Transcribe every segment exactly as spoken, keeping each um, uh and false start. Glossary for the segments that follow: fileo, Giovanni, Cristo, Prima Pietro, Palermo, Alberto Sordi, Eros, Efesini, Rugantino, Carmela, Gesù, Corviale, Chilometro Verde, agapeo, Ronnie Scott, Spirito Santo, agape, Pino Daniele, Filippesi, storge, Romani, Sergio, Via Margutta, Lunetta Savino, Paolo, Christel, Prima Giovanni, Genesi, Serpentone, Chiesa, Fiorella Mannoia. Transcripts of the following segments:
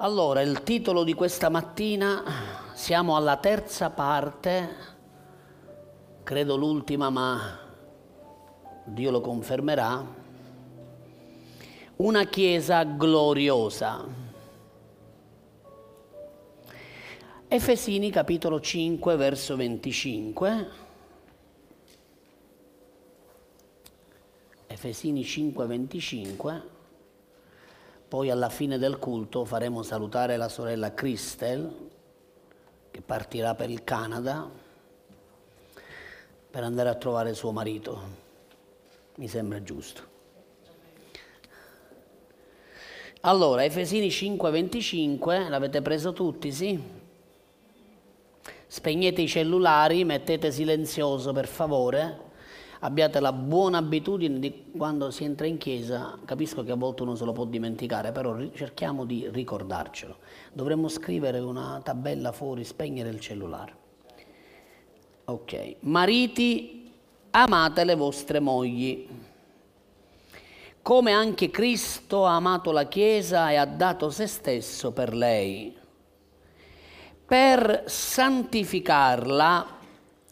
Allora, il titolo di questa mattina, siamo alla terza parte, credo l'ultima, ma Dio lo confermerà, una Chiesa gloriosa. Efesini, capitolo cinque, verso venticinque. Efesini cinque, venticinque. Poi alla fine del culto faremo salutare la sorella Christel, che partirà per il Canada per andare a trovare suo marito. Mi sembra giusto. Allora, Efesini cinque venticinque, l'avete preso tutti, sì? Spegnete i cellulari, mettete silenzioso per favore. Abbiate la buona abitudine di quando si entra in chiesa, capisco che a volte uno se lo può dimenticare, però cerchiamo di ricordarcelo. Dovremmo scrivere una tabella fuori, spegnere il cellulare. Ok. Mariti, amate le vostre mogli, come anche Cristo ha amato la Chiesa e ha dato se stesso per lei, per santificarla,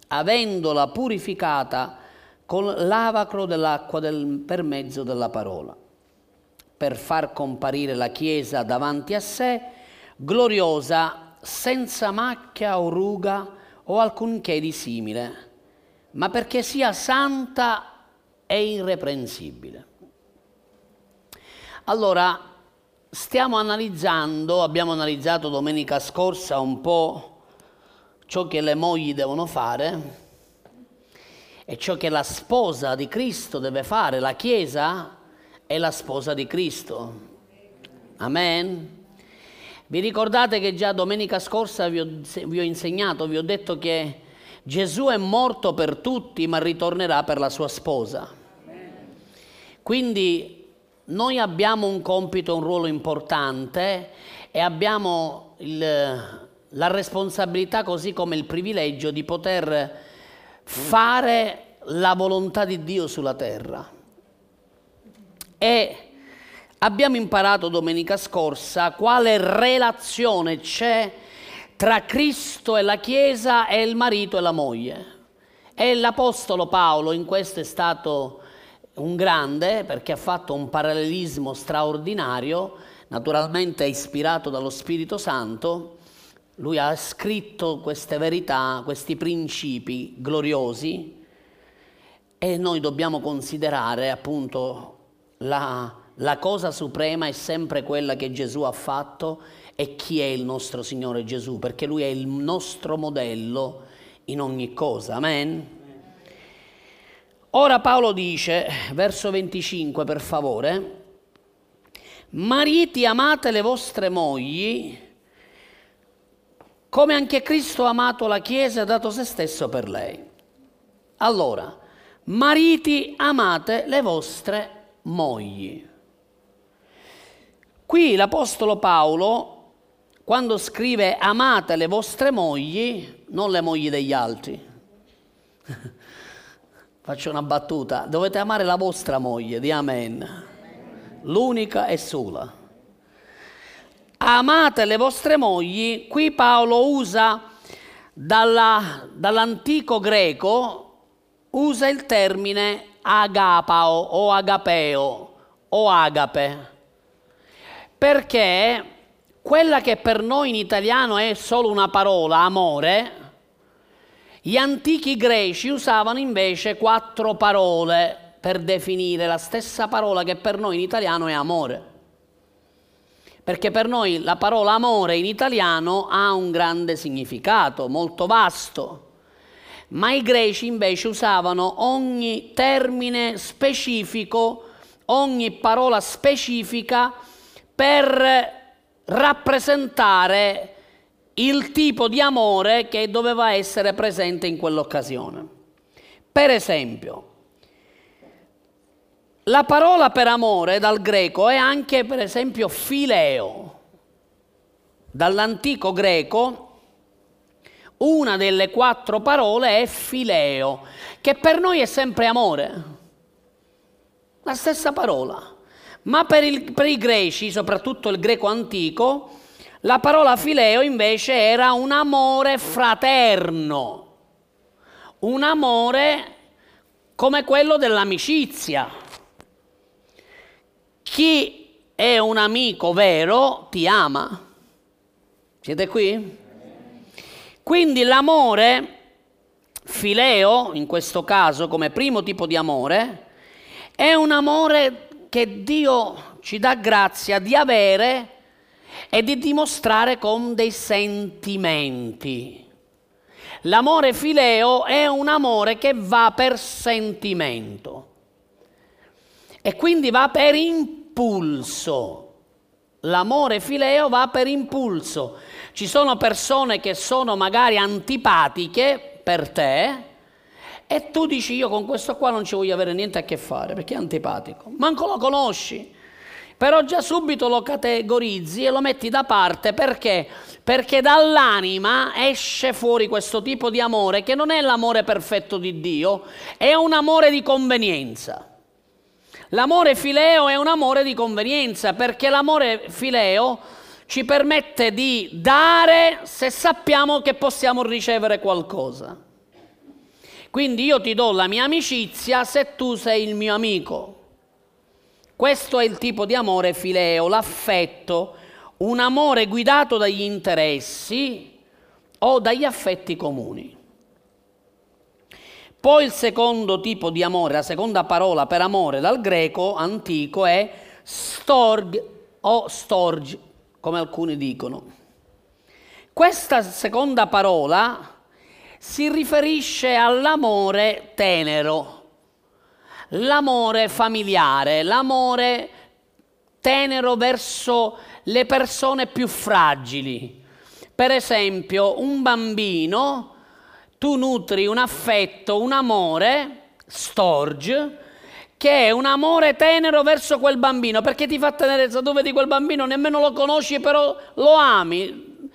avendola purificata con l'avacro dell'acqua del, per mezzo della parola, per far comparire la Chiesa davanti a sé, gloriosa, senza macchia o ruga o alcunché di simile, ma perché sia santa e irreprensibile. Allora, stiamo analizzando, abbiamo analizzato domenica scorsa un po' ciò che le mogli devono fare, e ciò che la sposa di Cristo deve fare. La Chiesa è la sposa di Cristo. Amen. Vi ricordate che già domenica scorsa vi ho, vi ho insegnato, vi ho detto che Gesù è morto per tutti, ma ritornerà per la sua sposa. Quindi noi abbiamo un compito, un ruolo importante, e abbiamo il, la responsabilità, così come il privilegio, di poter fare la volontà di Dio sulla terra. E abbiamo imparato domenica scorsa quale relazione c'è tra Cristo e la Chiesa, e il marito e la moglie. E l'apostolo Paolo in questo è stato un grande, perché ha fatto un parallelismo straordinario, naturalmente ispirato dallo Spirito Santo. Lui ha scritto queste verità, questi principi gloriosi, e noi dobbiamo considerare appunto la, la cosa suprema è sempre quella che Gesù ha fatto e chi è il nostro Signore Gesù, perché Lui è il nostro modello in ogni cosa. Amen? Ora Paolo dice, verso venticinque per favore, mariti amate le vostre mogli, come anche Cristo ha amato la Chiesa e ha dato se stesso per lei. Allora, mariti, amate le vostre mogli. Qui l'apostolo Paolo, quando scrive amate le vostre mogli, non le mogli degli altri. Faccio una battuta. Dovete amare la vostra moglie, di amen. L'unica e sola. Amate le vostre mogli, qui Paolo usa dalla, dall'antico greco, usa il termine agapao o agapeo o agape, perché quella che per noi in italiano è solo una parola, amore, gli antichi greci usavano invece quattro parole per definire la stessa parola che per noi in italiano è amore. Perché per noi la parola amore in italiano ha un grande significato, molto vasto, ma i greci invece usavano ogni termine specifico, ogni parola specifica per rappresentare il tipo di amore che doveva essere presente in quell'occasione. Per esempio, la parola per amore dal greco è anche, per esempio, fileo. Dall'antico greco una delle quattro parole è fileo, che per noi è sempre amore. La stessa parola. Ma per, il, per i greci, soprattutto il greco antico, La parola fileo invece era un amore fraterno, un amore come quello dell'amicizia. Chi è un amico vero ti ama. Siete qui? Quindi l'amore fileo, in questo caso come primo tipo di amore, è un amore che Dio ci dà grazia di avere e di dimostrare con dei sentimenti. L'amore fileo è un amore che va per sentimento e quindi va per impulso. L'amore fileo va per impulso. Ci sono persone che sono magari antipatiche per te e tu dici: io con questo qua non ci voglio avere niente a che fare perché è antipatico, manco lo conosci, però già subito lo categorizzi e lo metti da parte. Perché? Perché dall'anima esce fuori questo tipo di amore che non è l'amore perfetto di Dio, è un amore di convenienza. L'amore fileo è un amore di convenienza, perché l'amore fileo ci permette di dare se sappiamo che possiamo ricevere qualcosa. Quindi io ti do la mia amicizia se tu sei il mio amico. Questo è il tipo di amore fileo, l'affetto, un amore guidato dagli interessi o dagli affetti comuni. Poi il secondo tipo di amore, la seconda parola per amore dal greco antico è storge o storge, come alcuni dicono. Questa seconda parola si riferisce all'amore tenero, l'amore familiare, l'amore tenero verso le persone più fragili. Per esempio, un bambino, tu nutri un affetto, un amore, storge, che è un amore tenero verso quel bambino, perché ti fa tenerezza dove di quel bambino nemmeno lo conosci, però lo ami,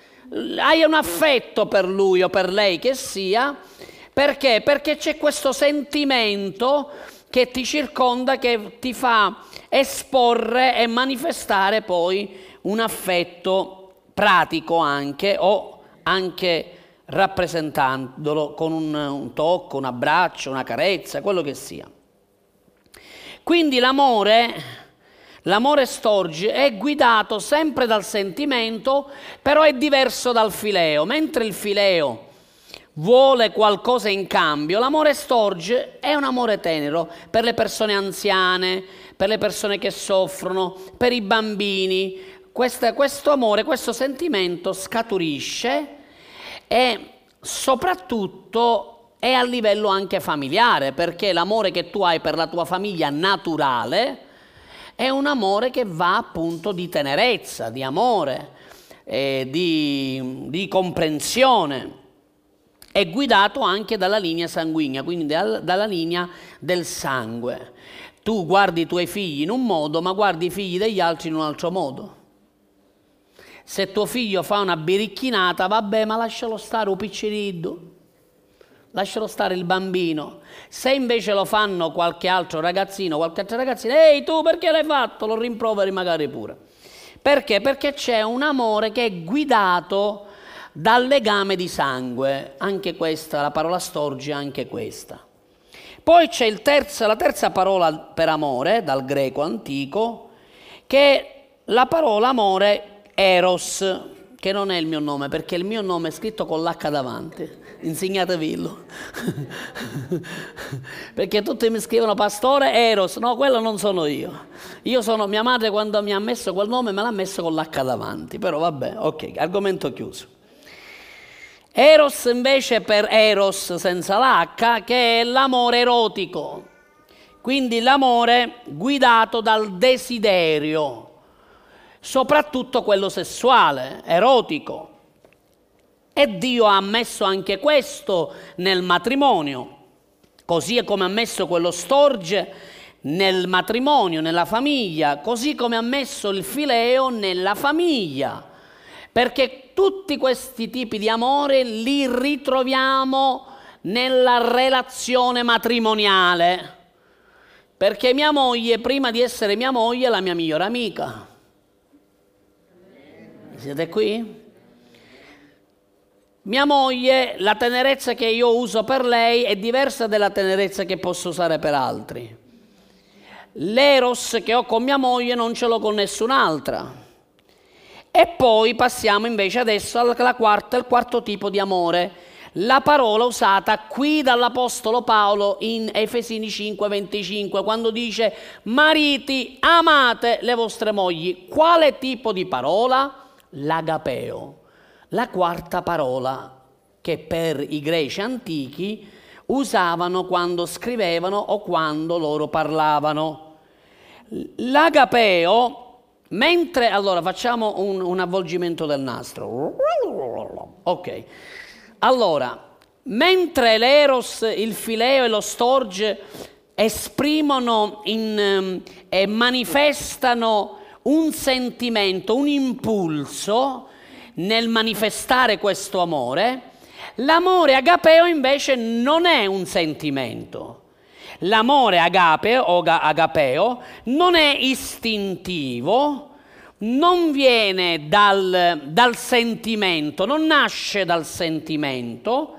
hai un affetto per lui o per lei che sia. Perché? Perché c'è questo sentimento che ti circonda, che ti fa esporre e manifestare poi un affetto pratico anche, o anche rappresentandolo con un, un tocco, un abbraccio, una carezza, quello che sia. Quindi l'amore, l'amore storge è guidato sempre dal sentimento, però è diverso dal fileo. Mentre il fileo vuole qualcosa in cambio, l'amore storge è un amore tenero per le persone anziane, per le persone che soffrono, per i bambini. Questa, questo amore, questo sentimento scaturisce e soprattutto è a livello anche familiare, perché l'amore che tu hai per la tua famiglia naturale è un amore che va appunto di tenerezza, di amore, eh, di, di comprensione. È guidato anche dalla linea sanguigna, quindi dal, dalla linea del sangue. Tu guardi i tuoi figli in un modo, ma guardi i figli degli altri in un altro modo. Se tuo figlio fa una biricchinata, vabbè, ma lascialo stare un picciriddo, lascialo stare il bambino. Se invece lo fanno qualche altro ragazzino, qualche altra ragazzina, ehi tu perché l'hai fatto? Lo rimproveri magari pure. Perché? Perché c'è un amore che è guidato dal legame di sangue. Anche questa, la parola storge, anche questa. Poi c'è il terzo, la terza parola per amore, dal greco antico, che è la parola amore eros, che non è il mio nome, perché il mio nome è scritto con l'H davanti, insegnatevillo. Perché tutti mi scrivono pastore Eros, no, quello non sono io. Io sono mia madre, quando mi ha messo quel nome me l'ha messo con l'H davanti, però vabbè, ok, argomento chiuso. Eros invece per Eros senza l'H, che è l'amore erotico, quindi l'amore guidato dal desiderio, soprattutto quello sessuale, erotico. E Dio ha messo anche questo nel matrimonio, così come ha messo quello storge nel matrimonio, nella famiglia, così come ha messo il fileo nella famiglia. Perché tutti questi tipi di amore li ritroviamo nella relazione matrimoniale. Perché mia moglie, prima di essere mia moglie, è la mia migliore amica. Siete qui? Mia moglie, la tenerezza che io uso per lei è diversa dalla tenerezza che posso usare per altri. L'eros che ho con mia moglie non ce l'ho con nessun'altra. E poi passiamo invece adesso alla quarta, al quarto tipo di amore, la parola usata qui dall'Apostolo Paolo in Efesini cinque venticinque, quando dice: mariti, amate le vostre mogli. Quale tipo di parola? L'agapeo, la quarta parola che per i greci antichi usavano quando scrivevano o quando loro parlavano. L'agapeo... Mentre, allora, facciamo un, un avvolgimento del nastro. Ok. Allora, mentre l'eros, il fileo e lo storge esprimono in, e manifestano un sentimento, un impulso nel manifestare questo amore, l'amore agapeo invece non è un sentimento. L'amore agape o agapeo non è istintivo, non viene dal, dal sentimento, non nasce dal sentimento,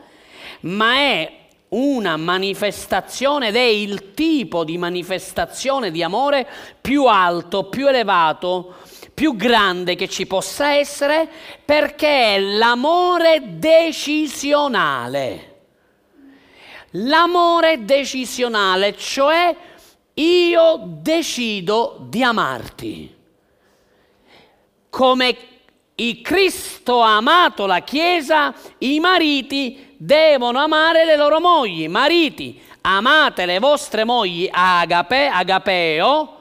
ma è una manifestazione ed è il tipo di manifestazione di amore più alto, più elevato, più grande che ci possa essere, perché è l'amore decisionale. L'amore decisionale, cioè io decido di amarti. Come il Cristo ha amato la Chiesa, i mariti devono amare le loro mogli. Mariti, amate le vostre mogli, agape, agapeo,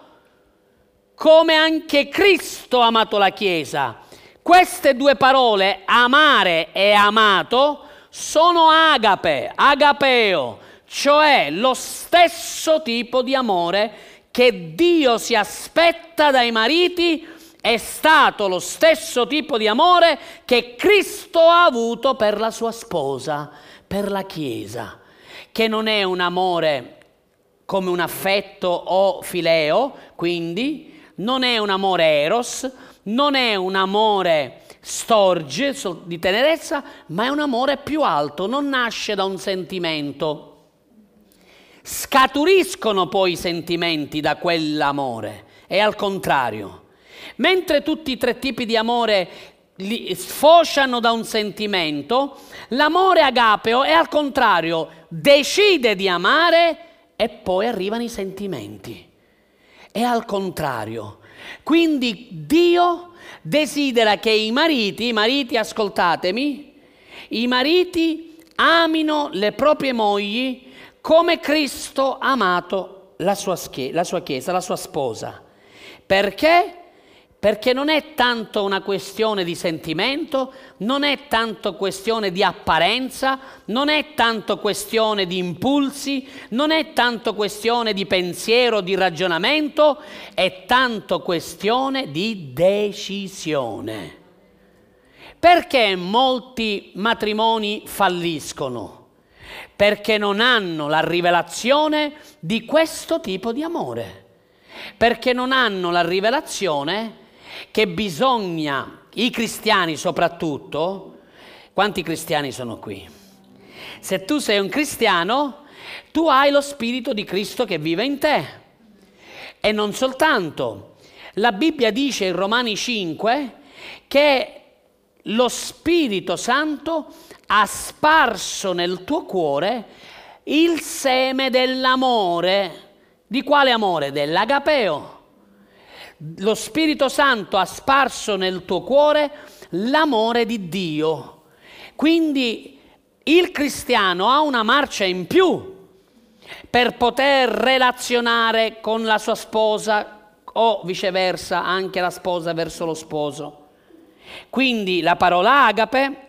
come anche Cristo ha amato la Chiesa. Queste due parole, amare e amato, sono agape, agapeo, cioè lo stesso tipo di amore che Dio si aspetta dai mariti è stato lo stesso tipo di amore che Cristo ha avuto per la sua sposa, per la Chiesa, che non è un amore come un affetto o fileo, quindi non è un amore eros, non è un amore storge di tenerezza, ma è un amore più alto, non nasce da un sentimento. Scaturiscono poi i sentimenti da quell'amore, è al contrario. Mentre tutti i tre tipi di amore li sfociano da un sentimento, l'amore agapeo è al contrario, decide di amare e poi arrivano i sentimenti. È al contrario. Quindi Dio desidera che i mariti, i mariti ascoltatemi, i mariti amino le proprie mogli come Cristo ha amato la sua, schie- la sua Chiesa, la sua sposa. Perché? Perché non è tanto una questione di sentimento, non è tanto questione di apparenza, non è tanto questione di impulsi, non è tanto questione di pensiero, di ragionamento, è tanto questione di decisione. Perché molti matrimoni falliscono? Perché non hanno la rivelazione di questo tipo di amore. Perché non hanno la rivelazione che bisogna, i cristiani soprattutto, quanti cristiani sono qui? Se tu sei un cristiano, tu hai lo spirito di Cristo che vive in te. E non soltanto. La Bibbia dice in Romani cinque che lo Spirito Santo ha sparso nel tuo cuore il seme dell'amore. Di quale amore? Dell'agapeo. Lo Spirito Santo ha sparso nel tuo cuore l'amore di Dio. Quindi il cristiano ha una marcia in più per poter relazionare con la sua sposa o viceversa anche la sposa verso lo sposo. Quindi la parola agape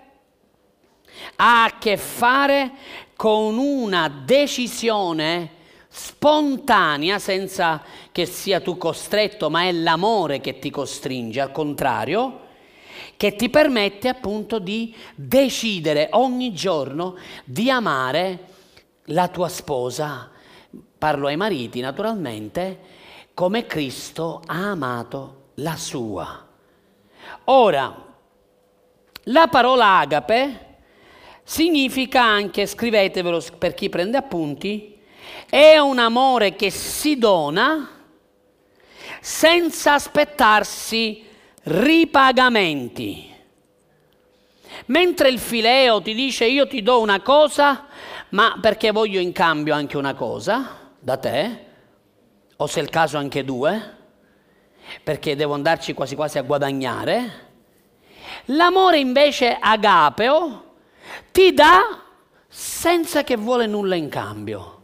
ha a che fare con una decisione spontanea, senza che sia tu costretto, ma è l'amore che ti costringe, al contrario, che ti permette appunto di decidere ogni giorno di amare la tua sposa. Parlo ai mariti naturalmente, come Cristo ha amato la sua. Ora, La parola agape significa anche, scrivetevelo per chi prende appunti, è un amore che si dona senza aspettarsi ripagamenti. Mentre il fileo ti dice io ti do una cosa, ma perché voglio in cambio anche una cosa da te, o se è il caso anche due, perché devo andarci quasi quasi a guadagnare, l'amore invece agapeo ti dà senza che vuole nulla in cambio.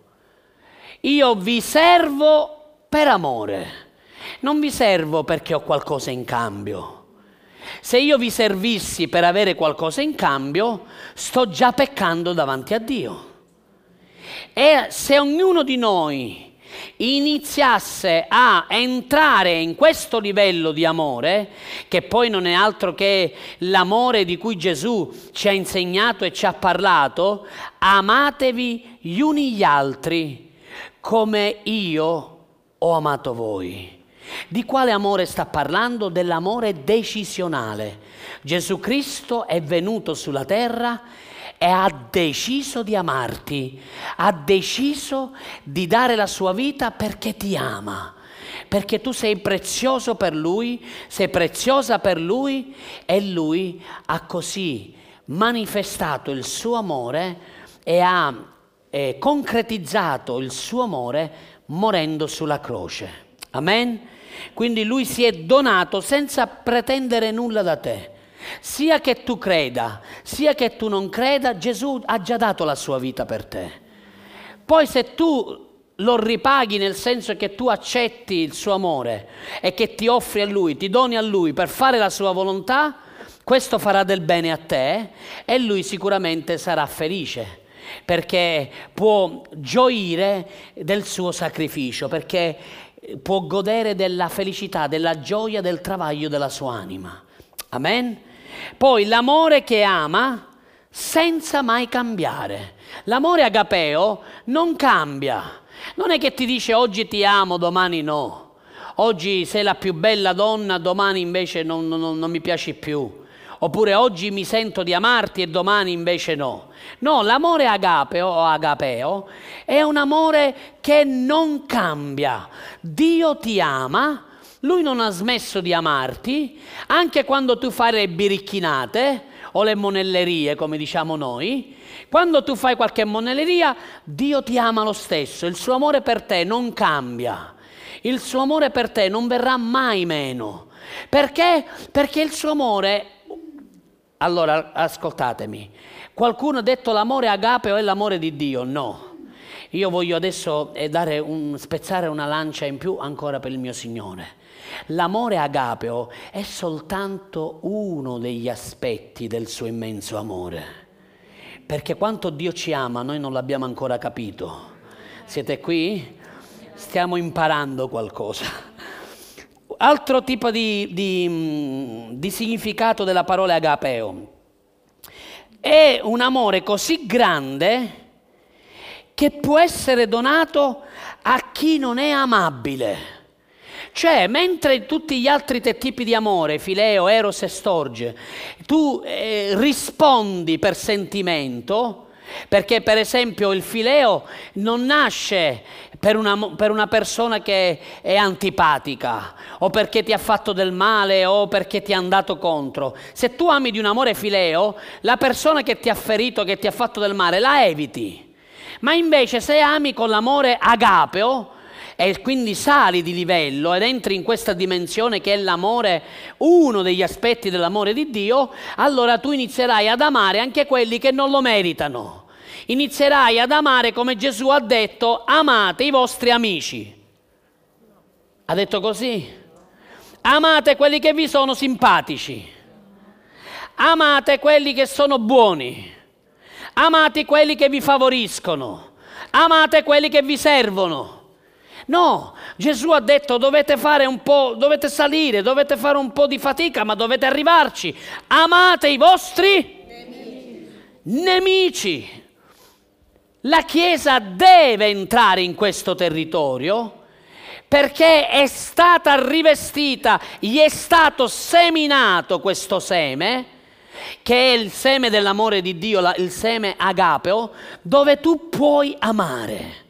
Io vi servo per amore, non vi servo perché ho qualcosa in cambio. Se io vi servissi per avere qualcosa in cambio, sto già peccando davanti a Dio. E se ognuno di noi iniziasse a entrare in questo livello di amore, che poi non è altro che l'amore di cui Gesù ci ha insegnato e ci ha parlato, amatevi gli uni gli altri come io ho amato voi. Di quale amore sta parlando? Dell'amore decisionale. Gesù Cristo è venuto sulla terra e ha deciso di amarti, ha deciso di dare la sua vita perché ti ama, perché tu sei prezioso per Lui, sei preziosa per Lui, e Lui ha così manifestato il suo amore e ha eh, concretizzato il suo amore morendo sulla croce. Amen? Quindi Lui si è donato senza pretendere nulla da te. Sia che tu creda, sia che tu non creda, Gesù ha già dato la sua vita per te. Poi se tu lo ripaghi, nel senso che tu accetti il suo amore e che ti offri a Lui, ti doni a Lui per fare la sua volontà, questo farà del bene a te e Lui sicuramente sarà felice, perché può gioire del suo sacrificio, perché può godere della felicità, della gioia, del travaglio della sua anima. Amen? Poi l'amore che ama senza mai cambiare. L'amore agapeo non cambia. Non è che ti dice oggi ti amo, domani no. Oggi sei la più bella donna, domani invece non, non, non mi piaci più. Oppure oggi mi sento di amarti e domani invece no. No, l'amore agapeo o agapeo è un amore che non cambia. Dio ti ama, Lui non ha smesso di amarti, anche quando tu fai le birichinate o le monellerie, come diciamo noi. Quando tu fai qualche monelleria, Dio ti ama lo stesso, il suo amore per te non cambia. Il suo amore per te non verrà mai meno. Perché? Perché il suo amore... Allora, ascoltatemi, qualcuno ha detto l'amore agapeo è l'amore di Dio. No, io voglio adesso dare un, spezzare una lancia in più ancora per il mio Signore. L'amore agapeo è soltanto uno degli aspetti del suo immenso amore, perché quanto Dio ci ama noi non l'abbiamo ancora capito. Siete qui? Stiamo imparando qualcosa. Altro tipo di, di, di significato della parola agapeo. È un amore così grande che può essere donato a chi non è amabile. Cioè, mentre tutti gli altri tre tipi di amore, fileo, eros e storge, tu eh, rispondi per sentimento, perché per esempio il fileo non nasce per una, per una persona che è antipatica o perché ti ha fatto del male o perché ti è andato contro. Se tu ami di un amore fileo, la persona che ti ha ferito, che ti ha fatto del male, la eviti. Ma invece se ami con l'amore agapeo e quindi sali di livello ed entri in questa dimensione che è l'amore, uno degli aspetti dell'amore di Dio, allora tu inizierai ad amare anche quelli che non lo meritano. Inizierai ad amare come Gesù ha detto: amate i vostri amici. Ha detto così? Amate quelli che vi sono simpatici, amate quelli che sono buoni, amate quelli che vi favoriscono, amate quelli che vi servono. No, Gesù ha detto dovete fare un po', dovete salire, dovete fare un po' di fatica, ma dovete arrivarci. Amate i vostri nemici. nemici. La Chiesa deve entrare in questo territorio perché è stata rivestita, gli è stato seminato questo seme che è il seme dell'amore di Dio, il seme agapeo, dove tu puoi amare.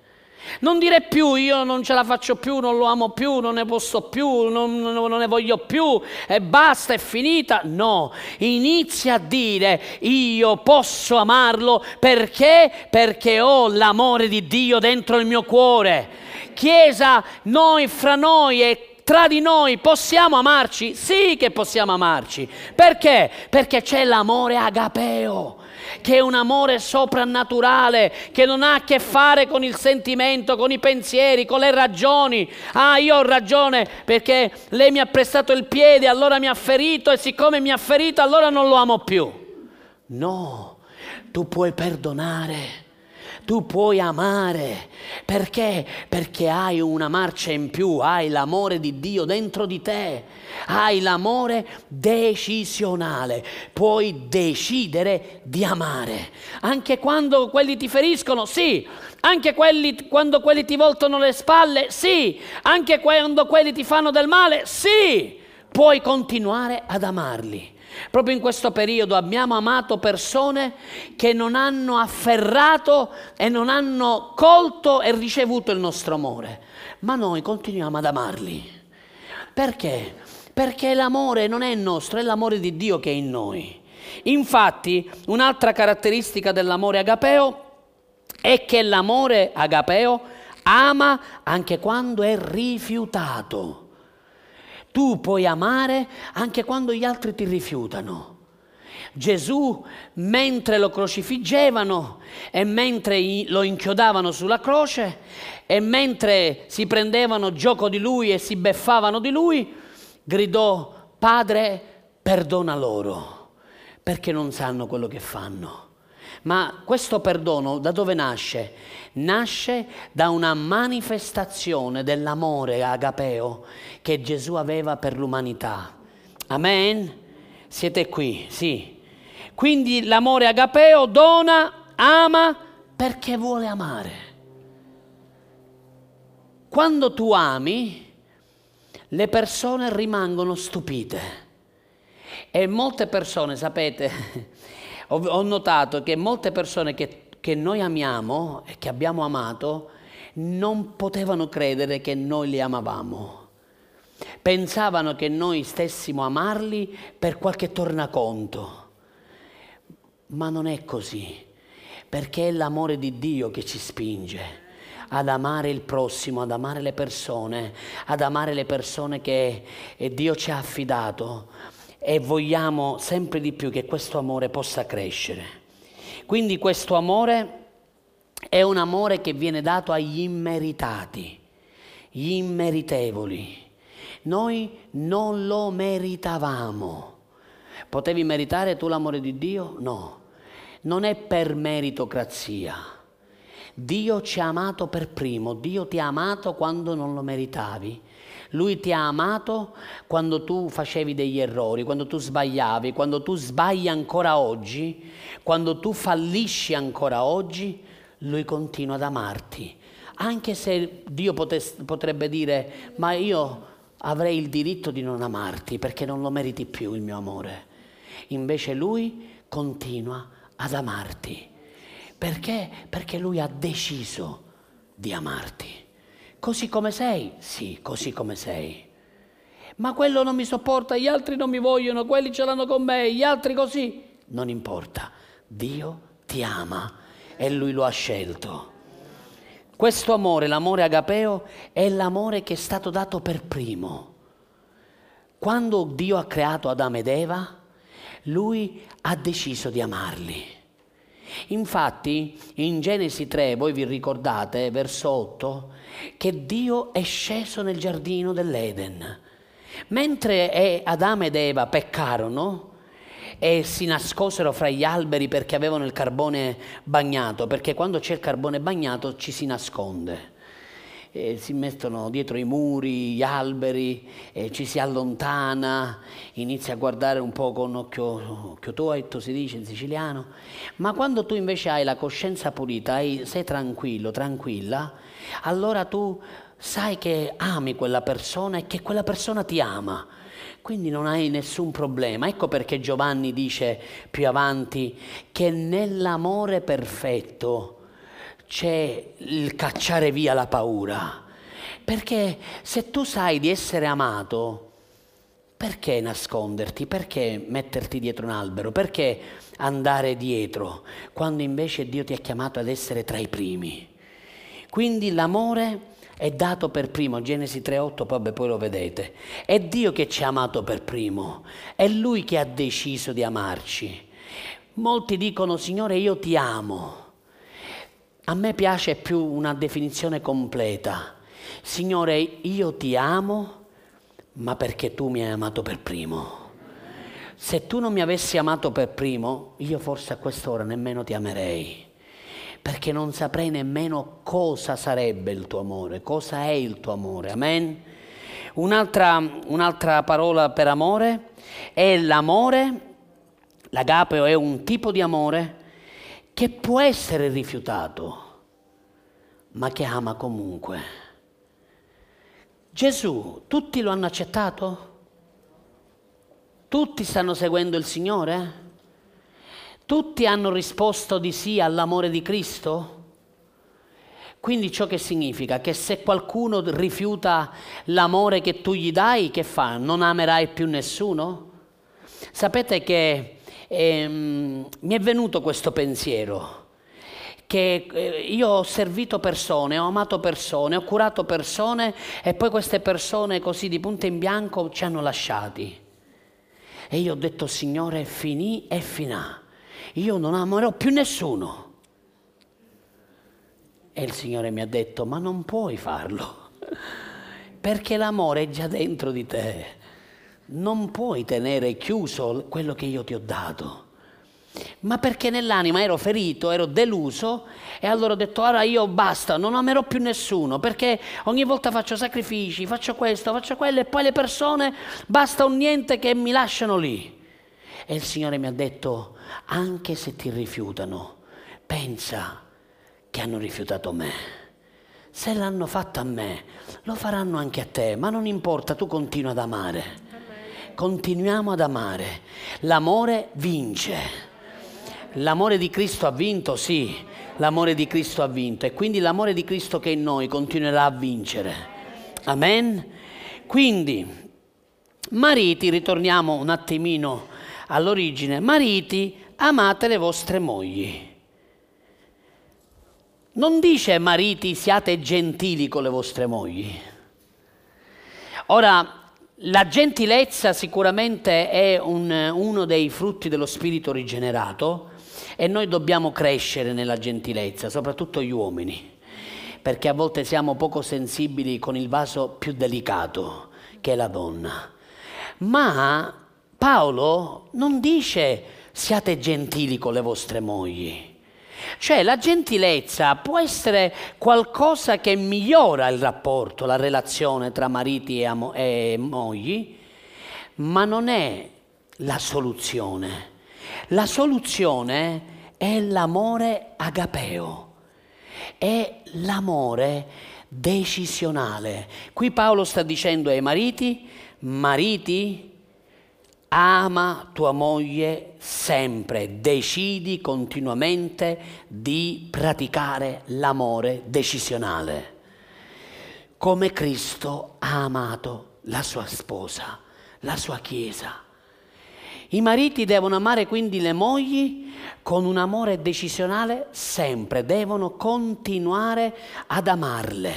Non dire più io non ce la faccio più, non lo amo più, non ne posso più, non, non, non ne voglio più e basta, è finita. No, inizia a dire io posso amarlo perché? Perché ho l'amore di Dio dentro il mio cuore. Chiesa, noi fra noi e tra di noi possiamo amarci? Sì che possiamo amarci. Perché? Perché c'è l'amore agapeo, che è un amore soprannaturale, che non ha a che fare con il sentimento, con i pensieri, con le ragioni. Ah, io ho ragione perché lei mi ha prestato il piede, allora mi ha ferito e siccome mi ha ferito allora non lo amo più. No, tu puoi perdonare, tu puoi amare. Perché? Perché hai una marcia in più, hai l'amore di Dio dentro di te, hai l'amore decisionale, puoi decidere di amare. Anche quando quelli ti feriscono, sì. Anche quelli, quando quelli ti voltano le spalle, sì. Anche quando quelli ti fanno del male, sì. Puoi continuare ad amarli. Proprio in questo periodo abbiamo amato persone che non hanno afferrato e non hanno colto e ricevuto il nostro amore, ma noi continuiamo ad amarli. Perché? Perché l'amore non è nostro, è l'amore di Dio che è in noi. Infatti, un'altra caratteristica dell'amore agapeo è che l'amore agapeo ama anche quando è rifiutato. Tu puoi amare anche quando gli altri ti rifiutano. Gesù, mentre lo crocifiggevano e mentre lo inchiodavano sulla croce e mentre si prendevano gioco di lui e si beffavano di lui, gridò: Padre, perdona loro, perché non sanno quello che fanno. Ma questo perdono da dove nasce? Nasce da una manifestazione dell'amore agapeo che Gesù aveva per l'umanità. Amen? Siete qui, sì. Quindi l'amore agapeo dona, ama perché vuole amare. Quando tu ami, le persone rimangono stupite. E molte persone, sapete... Ho notato che molte persone che, che noi amiamo e che abbiamo amato non potevano credere che noi li amavamo. Pensavano che noi stessimo amarli per qualche tornaconto. Ma non è così, perché è l'amore di Dio che ci spinge ad amare il prossimo, ad amare le persone, ad amare le persone che Dio ci ha affidato. E vogliamo sempre di più che questo amore possa crescere. Quindi questo amore è un amore che viene dato agli immeritati, gli immeritevoli. Noi non lo meritavamo. Potevi meritare tu l'amore di Dio? No. Non è per meritocrazia. Dio ci ha amato per primo. Dio ti ha amato quando non lo meritavi. Lui ti ha amato quando tu facevi degli errori, quando tu sbagliavi, quando tu sbagli ancora oggi, quando tu fallisci ancora oggi, Lui continua ad amarti. Anche se Dio potesse, potrebbe dire, ma io avrei il diritto di non amarti perché non lo meriti più il mio amore. Invece Lui continua ad amarti. Perché? Perché Lui ha deciso di amarti. Così come sei? Sì, così come sei. Ma quello non mi sopporta, gli altri non mi vogliono, quelli ce l'hanno con me, gli altri così. Non importa, Dio ti ama e Lui lo ha scelto. Questo amore, l'amore agapeo, è l'amore che è stato dato per primo. Quando Dio ha creato Adamo ed Eva, Lui ha deciso di amarli. Infatti in Genesi tre, voi vi ricordate, verso otto, che Dio è sceso nel giardino dell'Eden. Mentre Adamo ed Eva peccarono e si nascosero fra gli alberi perché avevano il carbone bagnato, perché quando c'è il carbone bagnato ci si nasconde. E si mettono dietro i muri, gli alberi, e ci si allontana, inizia a guardare un po' con occhio, occhio tuetto, si dice in siciliano. Ma quando tu invece hai la coscienza pulita, sei tranquillo, tranquilla, allora tu sai che ami quella persona e che quella persona ti ama. Quindi non hai nessun problema. Ecco perché Giovanni dice più avanti che nell'amore perfetto c'è il cacciare via la paura. Perché se tu sai di essere amato, perché nasconderti? Perché metterti dietro un albero? Perché andare dietro quando invece Dio ti ha chiamato ad essere tra i primi? Quindi l'amore è dato per primo, Genesi tre otto, poi, poi lo vedete. È Dio che ci ha amato per primo, è Lui che ha deciso di amarci. Molti dicono: Signore, io ti amo. A me piace più una definizione completa. Signore, io ti amo, ma perché tu mi hai amato per primo. Se tu non mi avessi amato per primo, io forse a quest'ora nemmeno ti amerei, perché non saprei nemmeno cosa sarebbe il tuo amore, cosa è il tuo amore, amen? Un'altra, un'altra parola per amore è l'amore. L'agapeo è un tipo di amore che può essere rifiutato, ma che ama comunque. Gesù, tutti lo hanno accettato? Tutti stanno seguendo il Signore? Tutti hanno risposto di sì all'amore di Cristo? Quindi ciò che significa? Che se qualcuno rifiuta l'amore che tu gli dai, che fa? Non amerai più nessuno? Sapete che ehm, mi è venuto questo pensiero, che io ho servito persone, ho amato persone, ho curato persone e poi queste persone così di punto in bianco ci hanno lasciati. E io ho detto: Signore, finì e finà. Io non amerò più nessuno. E il Signore mi ha detto: ma non puoi farlo, perché l'amore è già dentro di te. Non puoi tenere chiuso quello che io ti ho dato. Ma perché nell'anima ero ferito, ero deluso, e allora ho detto: ora io basta, non amerò più nessuno, perché ogni volta faccio sacrifici, faccio questo, faccio quello, e poi le persone basta un niente che mi lasciano lì. E il Signore mi ha detto: anche se ti rifiutano, pensa che hanno rifiutato me. Se l'hanno fatto a me, lo faranno anche a te, ma non importa, tu continua ad amare. Amen. Continuiamo ad amare. L'amore vince. L'amore di Cristo ha vinto, sì, l'amore di Cristo ha vinto, e quindi l'amore di Cristo che è in noi continuerà a vincere. Amen? Quindi, mariti, ritorniamo un attimino all'origine, mariti, amate le vostre mogli. Non dice mariti siate gentili con le vostre mogli. Ora, la gentilezza sicuramente è un, uno dei frutti dello spirito rigenerato, e noi dobbiamo crescere nella gentilezza, soprattutto gli uomini, perché a volte siamo poco sensibili con il vaso più delicato, che è la donna. Ma Paolo non dice siate gentili con le vostre mogli. Cioè la gentilezza può essere qualcosa che migliora il rapporto, la relazione tra mariti e, am- e mogli, ma non è la soluzione. La soluzione è l'amore agapeo, è l'amore decisionale. Qui Paolo sta dicendo ai mariti: mariti, ama tua moglie sempre, decidi continuamente di praticare l'amore decisionale, come Cristo ha amato la sua sposa, la sua Chiesa. I mariti devono amare quindi le mogli con un amore decisionale sempre, devono continuare ad amarle.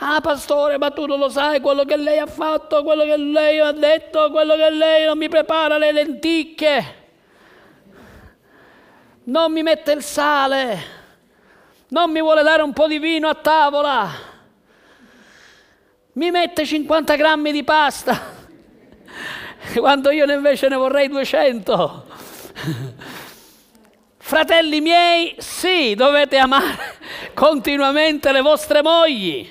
Ah, pastore, ma tu non lo sai quello che lei ha fatto, quello che lei ha detto, quello che lei non mi prepara le lenticchie, non mi mette il sale, non mi vuole dare un po' di vino a tavola, mi mette cinquanta grammi di pasta quando io invece ne vorrei duecento. Fratelli miei, sì, dovete amare continuamente le vostre mogli.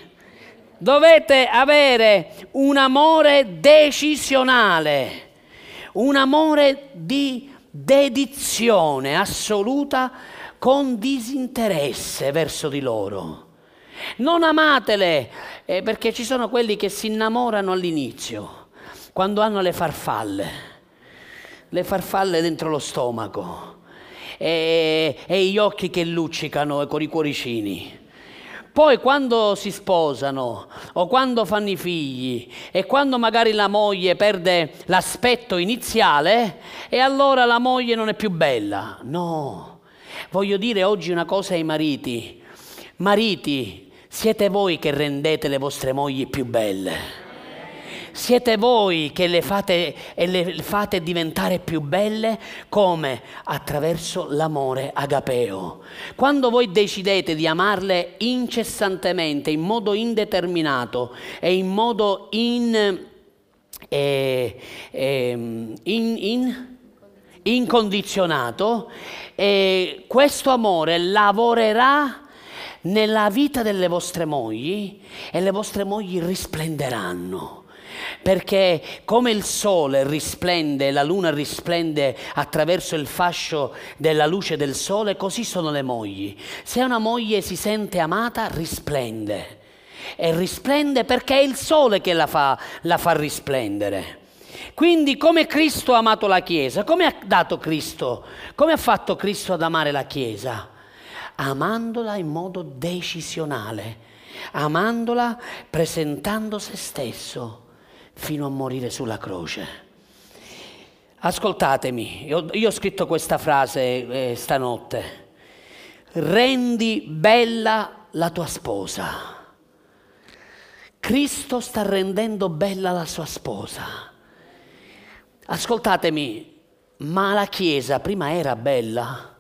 Dovete avere un amore decisionale, un amore di dedizione assoluta con disinteresse verso di loro. Non amatele, eh, perché ci sono quelli che si innamorano all'inizio quando hanno le farfalle, le farfalle dentro lo stomaco e, e gli occhi che luccicano e con i cuoricini. Poi quando si sposano o quando fanno i figli e quando magari la moglie perde l'aspetto iniziale, e allora la moglie non è più bella. No, voglio dire oggi una cosa ai mariti. Mariti, siete voi che rendete le vostre mogli più belle. Siete voi che le fate, e le fate diventare più belle, come? Attraverso l'amore agapeo. Quando voi decidete di amarle incessantemente, in modo indeterminato e in modo in, eh, eh, in, in, incondizionato, eh, questo amore lavorerà nella vita delle vostre mogli e le vostre mogli risplenderanno. Perché come il sole risplende, la luna risplende attraverso il fascio della luce del sole, così sono le mogli. Se una moglie si sente amata, risplende. E risplende perché è il sole che la fa, la fa risplendere. Quindi come Cristo ha amato la Chiesa, come ha dato Cristo, come ha fatto Cristo ad amare la Chiesa? Amandola in modo decisionale, amandola presentando se stesso fino a morire sulla croce. Ascoltatemi, io, io ho scritto questa frase eh, stanotte. Rendi bella la tua sposa. Cristo sta rendendo bella la sua sposa. Ascoltatemi, ma la Chiesa prima era bella?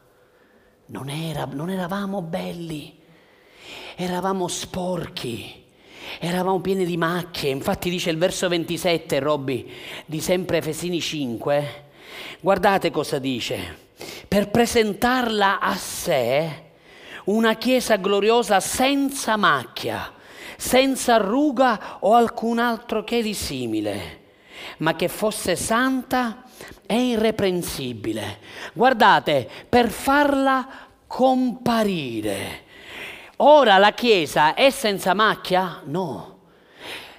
Non era, non eravamo belli. Eravamo sporchi, eravamo pieni di macchie. Infatti dice il verso ventisette, Robby, di sempre Efesini cinque, guardate cosa dice: per presentarla a sé una chiesa gloriosa, senza macchia, senza ruga o alcun altro che di simile, ma che fosse santa e irreprensibile. Guardate, per farla comparire. Ora la Chiesa è senza macchia? No.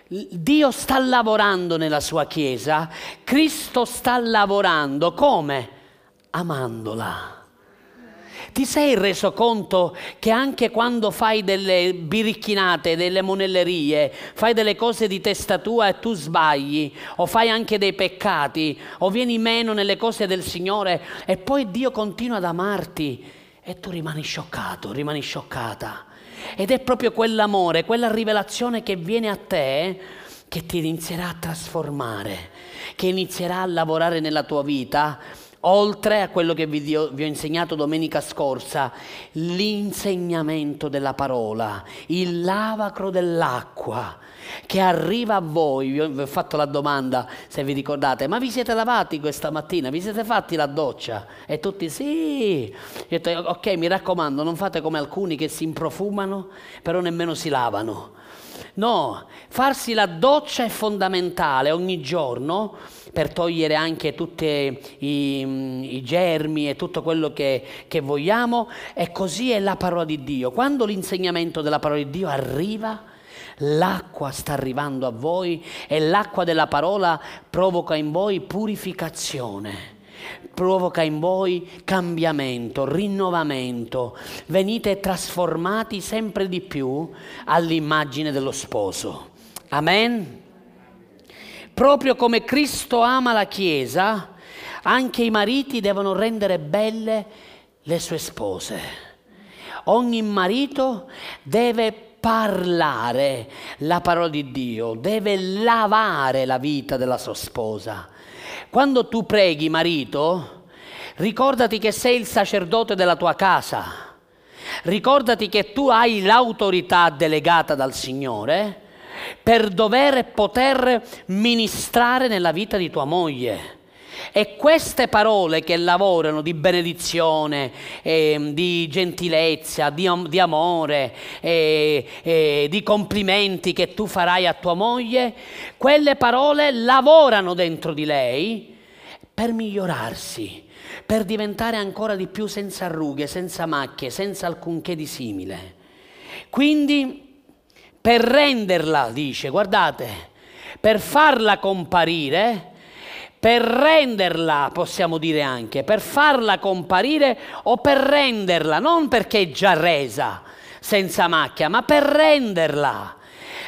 Dio sta lavorando nella sua Chiesa, Cristo sta lavorando, come? Amandola. Ti sei reso conto che anche quando fai delle birichinate, delle monellerie, fai delle cose di testa tua e tu sbagli, o fai anche dei peccati, o vieni meno nelle cose del Signore, e poi Dio continua ad amarti e tu rimani scioccato, rimani scioccata? Ed è proprio quell'amore, quella rivelazione che viene a te, che ti inizierà a trasformare, che inizierà a lavorare nella tua vita, oltre a quello che vi, vi ho insegnato domenica scorsa, l'insegnamento della parola, il lavacro dell'acqua che arriva a voi. Vi ho fatto la domanda, se vi ricordate, ma vi siete lavati questa mattina? Vi siete fatti la doccia? E tutti sì. Ho detto, ok, mi raccomando, non fate come alcuni che si improfumano però nemmeno si lavano. No, farsi la doccia è fondamentale ogni giorno per togliere anche tutti i, i germi e tutto quello che, che vogliamo. E così è la parola di Dio. Quando l'insegnamento della parola di Dio arriva, l'acqua sta arrivando a voi, e l'acqua della parola provoca in voi purificazione, provoca in voi cambiamento, rinnovamento. Venite trasformati sempre di più all'immagine dello sposo. Amen. Proprio come Cristo ama la Chiesa, anche i mariti devono rendere belle le sue spose. Ogni marito deve parlare la parola di Dio, deve lavare la vita della sua sposa. Quando tu preghi, marito, ricordati che sei il sacerdote della tua casa, ricordati che tu hai l'autorità delegata dal Signore per dover e poter ministrare nella vita di tua moglie. E queste parole che lavorano di benedizione, eh, di gentilezza, di, di amore, eh, eh, di complimenti che tu farai a tua moglie, quelle parole lavorano dentro di lei per migliorarsi, per diventare ancora di più senza rughe, senza macchie, senza alcunché di simile. Quindi per renderla, dice, guardate, per farla comparire, per renderla, possiamo dire anche, per farla comparire o per renderla, non perché è già resa, senza macchia, ma per renderla.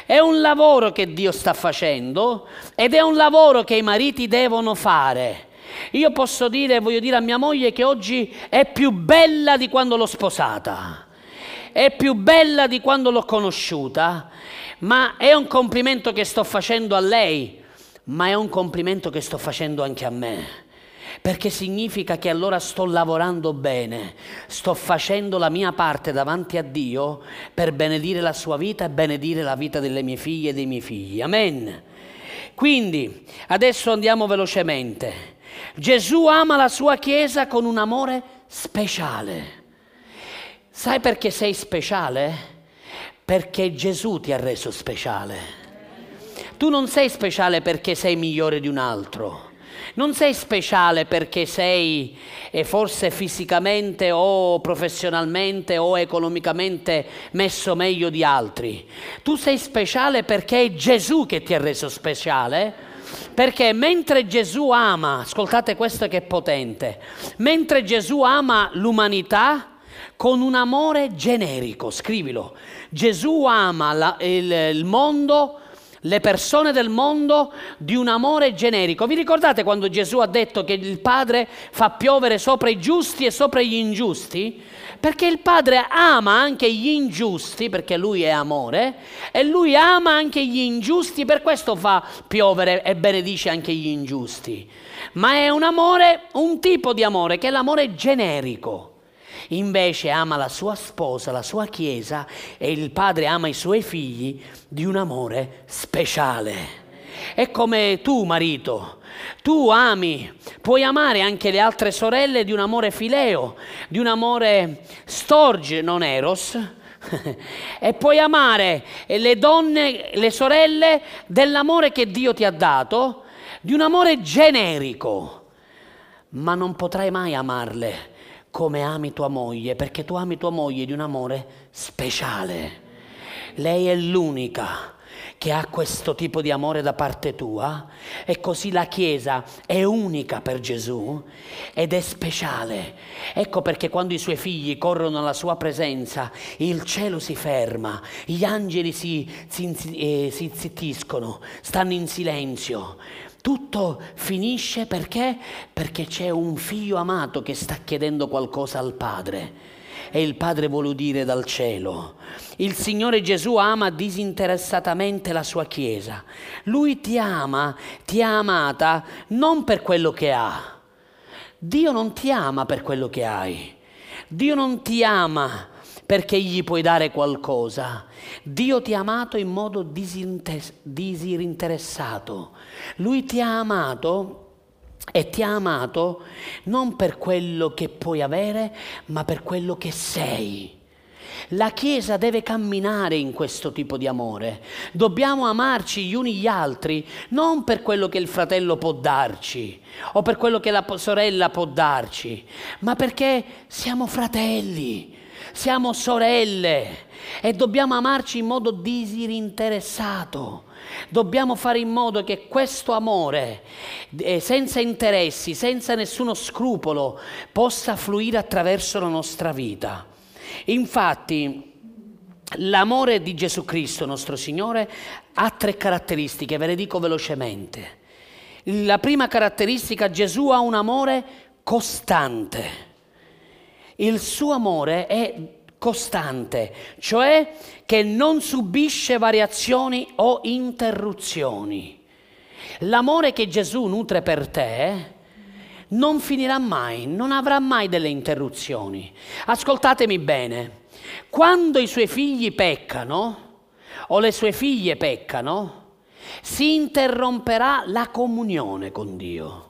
È un lavoro che Dio sta facendo ed è un lavoro che i mariti devono fare. Io posso dire, voglio dire a mia moglie che oggi è più bella di quando l'ho sposata, è più bella di quando l'ho conosciuta, ma è un complimento che sto facendo a lei, ma è un complimento che sto facendo anche a me, perché significa che allora sto lavorando bene, sto facendo la mia parte davanti a Dio per benedire la sua vita e benedire la vita delle mie figlie e dei miei figli. Amen. Quindi, adesso andiamo velocemente. Gesù ama la sua Chiesa con un amore speciale. Sai perché sei speciale? Perché Gesù ti ha reso speciale. Tu non sei speciale perché sei migliore di un altro, non sei speciale perché sei e forse fisicamente o professionalmente o economicamente messo meglio di altri. Tu sei speciale perché è Gesù che ti ha reso speciale. Perché mentre Gesù ama, ascoltate questo che è potente, mentre Gesù ama l'umanità con un amore generico, scrivilo, Gesù ama la, il, il mondo, le persone del mondo di un amore generico. Vi ricordate quando Gesù ha detto che il Padre fa piovere sopra i giusti e sopra gli ingiusti? Perché il Padre ama anche gli ingiusti, perché Lui è amore, e Lui ama anche gli ingiusti, per questo fa piovere e benedice anche gli ingiusti. Ma è un amore, un tipo di amore, che è l'amore generico. Invece ama la sua sposa, la sua Chiesa, e il Padre ama i suoi figli di un amore speciale. È come tu, marito, tu ami, puoi amare anche le altre sorelle di un amore fileo, di un amore storge, non eros, e puoi amare le donne, le sorelle dell'amore che Dio ti ha dato, di un amore generico, ma non potrai mai amarle come ami tua moglie, perché tu ami tua moglie di un amore speciale. Lei è l'unica che ha questo tipo di amore da parte tua, e così la Chiesa è unica per Gesù ed è speciale. Ecco perché quando i suoi figli corrono alla sua presenza, il cielo si ferma, gli angeli si, si, eh, si zittiscono, stanno in silenzio. Tutto finisce perché? Perché c'è un figlio amato che sta chiedendo qualcosa al Padre e il Padre vuole udire dal cielo. Il Signore Gesù ama disinteressatamente la sua Chiesa. Lui ti ama, ti ha amata non per quello che ha. Dio non ti ama per quello che hai. Dio non ti ama perché gli puoi dare qualcosa. Dio ti ha amato in modo disinteressato. Lui ti ha amato e ti ha amato non per quello che puoi avere, ma per quello che sei. La Chiesa deve camminare in questo tipo di amore. Dobbiamo amarci gli uni gli altri non per quello che il fratello può darci o per quello che la sorella può darci, ma perché siamo fratelli. Siamo sorelle e dobbiamo amarci in modo disinteressato. Dobbiamo fare in modo che questo amore, eh, senza interessi, senza nessuno scrupolo, possa fluire attraverso la nostra vita. Infatti, l'amore di Gesù Cristo, nostro Signore, ha tre caratteristiche, ve le dico velocemente. La prima caratteristica, Gesù ha un amore costante. Il suo amore è costante, cioè che non subisce variazioni o interruzioni. L'amore che Gesù nutre per te non finirà mai, non avrà mai delle interruzioni. Ascoltatemi bene, quando i suoi figli peccano o le sue figlie peccano, si interromperà la comunione con Dio.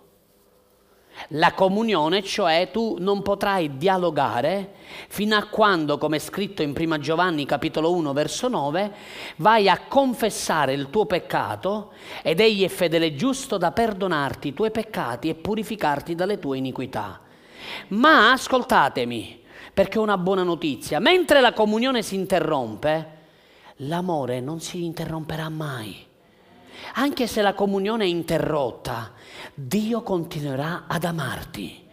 La comunione, cioè tu non potrai dialogare fino a quando, come è scritto in Prima Giovanni capitolo uno verso nove, vai a confessare il tuo peccato ed egli è fedele e giusto da perdonarti i tuoi peccati e purificarti dalle tue iniquità. Ma ascoltatemi, perché è una buona notizia, mentre la comunione si interrompe, l'amore non si interromperà mai. Anche se la comunione è interrotta, Dio continuerà ad amarti.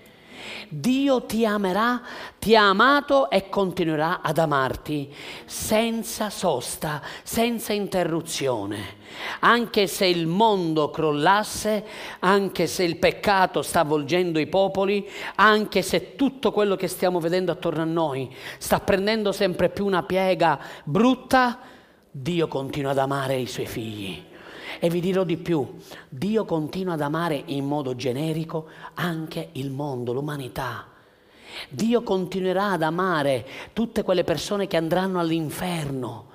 Dio ti amerà, ti ha amato e continuerà ad amarti senza sosta, senza interruzione. Anche se il mondo crollasse, anche se il peccato sta avvolgendo i popoli, anche se tutto quello che stiamo vedendo attorno a noi sta prendendo sempre più una piega brutta, Dio continua ad amare i suoi figli. E vi dirò di più, Dio continua ad amare in modo generico anche il mondo, l'umanità. Dio continuerà ad amare tutte quelle persone che andranno all'inferno.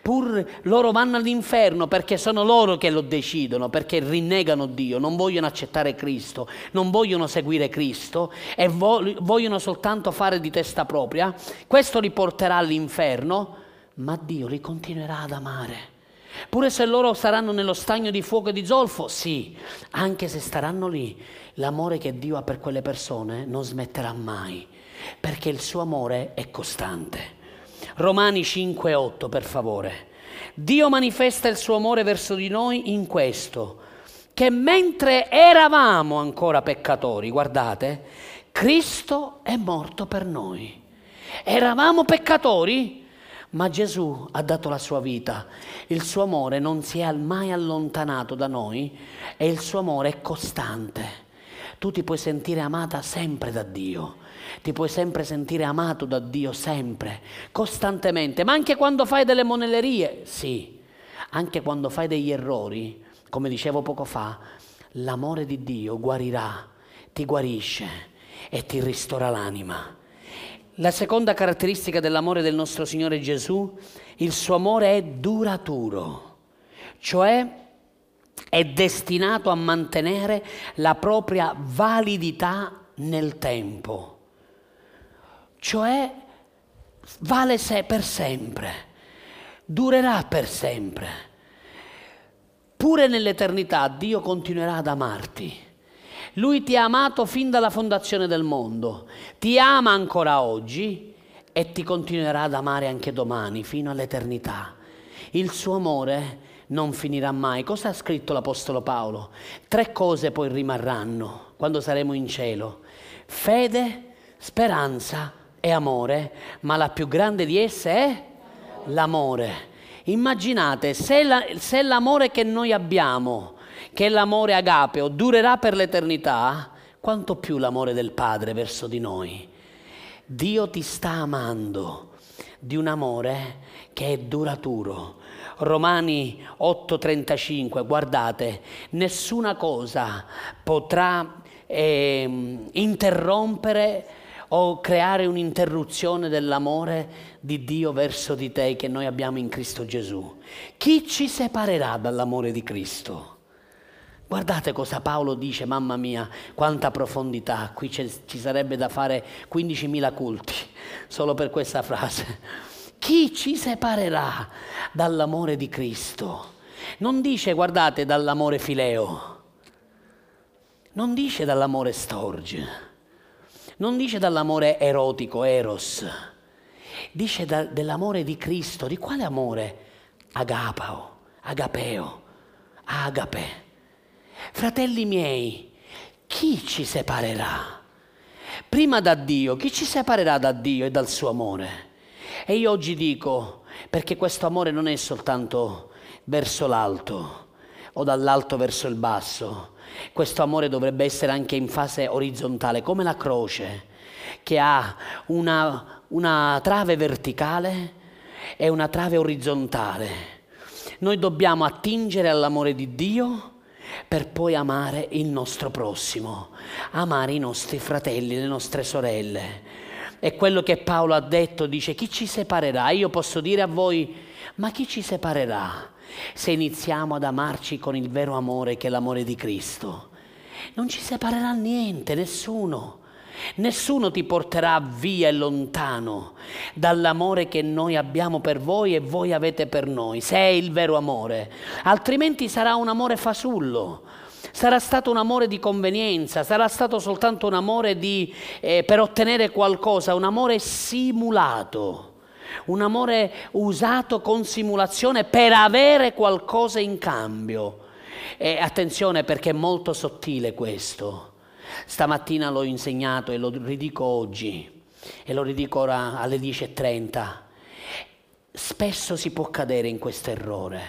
Pur loro vanno all'inferno perché sono loro che lo decidono, perché rinnegano Dio, non vogliono accettare Cristo, non vogliono seguire Cristo e vogliono soltanto fare di testa propria. Questo li porterà all'inferno, ma Dio li continuerà ad amare. Pure se loro saranno nello stagno di fuoco e di zolfo, sì, anche se staranno lì, l'amore che Dio ha per quelle persone non smetterà mai, perché il suo amore è costante. Romani cinque otto, per favore. Dio manifesta il suo amore verso di noi in questo, che mentre eravamo ancora peccatori, guardate, Cristo è morto per noi. Eravamo peccatori? Ma Gesù ha dato la sua vita, il suo amore non si è mai allontanato da noi e il suo amore è costante. Tu ti puoi sentire amata sempre da Dio, ti puoi sempre sentire amato da Dio, sempre, costantemente, ma anche quando fai delle monellerie, sì, anche quando fai degli errori, come dicevo poco fa, l'amore di Dio guarirà, ti guarisce e ti ristora l'anima. La seconda caratteristica dell'amore del nostro Signore Gesù, il suo amore è duraturo, cioè è destinato a mantenere la propria validità nel tempo, cioè vale sé per sempre, durerà per sempre. Pure nell'eternità Dio continuerà ad amarti. Lui ti ha amato fin dalla fondazione del mondo, ti ama ancora oggi e ti continuerà ad amare anche domani, fino all'eternità. Il suo amore non finirà mai. Cosa ha scritto l'Apostolo Paolo? Tre cose poi rimarranno quando saremo in cielo: fede, speranza e amore, ma la più grande di esse è l'amore. Immaginate, se, la, se l'amore che noi abbiamo, che l'amore agapeo, durerà per l'eternità, quanto più l'amore del Padre verso di noi. Dio ti sta amando di un amore che è duraturo. Romani otto trentacinque, guardate, nessuna cosa potrà eh, interrompere o creare un'interruzione dell'amore di Dio verso di te che noi abbiamo in Cristo Gesù. Chi ci separerà dall'amore di Cristo? Guardate cosa Paolo dice, mamma mia, quanta profondità, qui ci sarebbe da fare quindicimila culti solo per questa frase. Chi ci separerà dall'amore di Cristo? Non dice, guardate, dall'amore fileo, non dice dall'amore storge, non dice dall'amore erotico, eros, dice da, dell'amore di Cristo. Di quale amore? Agapao, agapeo, agape. Fratelli miei, chi ci separerà? Prima da Dio, chi ci separerà da Dio e dal suo amore? E io oggi dico, perché questo amore non è soltanto verso l'alto o dall'alto verso il basso, questo amore dovrebbe essere anche in fase orizzontale, come la croce, che ha una, una trave verticale e una trave orizzontale. Noi dobbiamo attingere all'amore di Dio per poi amare il nostro prossimo, amare i nostri fratelli, le nostre sorelle. E quello che Paolo ha detto, dice, chi ci separerà? Io posso dire a voi, ma chi ci separerà se iniziamo ad amarci con il vero amore che è l'amore di Cristo? Non ci separerà niente, nessuno. Nessuno ti porterà via e lontano dall'amore che noi abbiamo per voi e voi avete per noi, se è il vero amore. Altrimenti sarà un amore fasullo, sarà stato un amore di convenienza, sarà stato soltanto un amore di, eh, per ottenere qualcosa, un amore simulato, un amore usato con simulazione per avere qualcosa in cambio. E attenzione, perché è molto sottile questo. Stamattina l'ho insegnato e lo ridico oggi e lo ridico ora alle dieci e trenta. Spesso si può cadere in questo errore,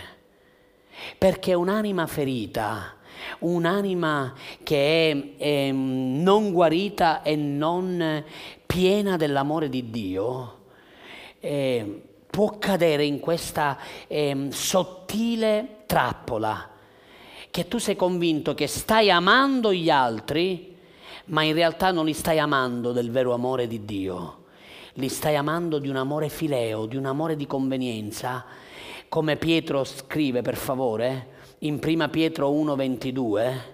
perché un'anima ferita, un'anima che è, è non guarita e non piena dell'amore di Dio, eh, può cadere in questa eh, sottile trappola, che tu sei convinto che stai amando gli altri, ma in realtà non li stai amando del vero amore di Dio, li stai amando di un amore fileo, di un amore di convenienza, come Pietro scrive, per favore, in Prima Pietro uno ventidue,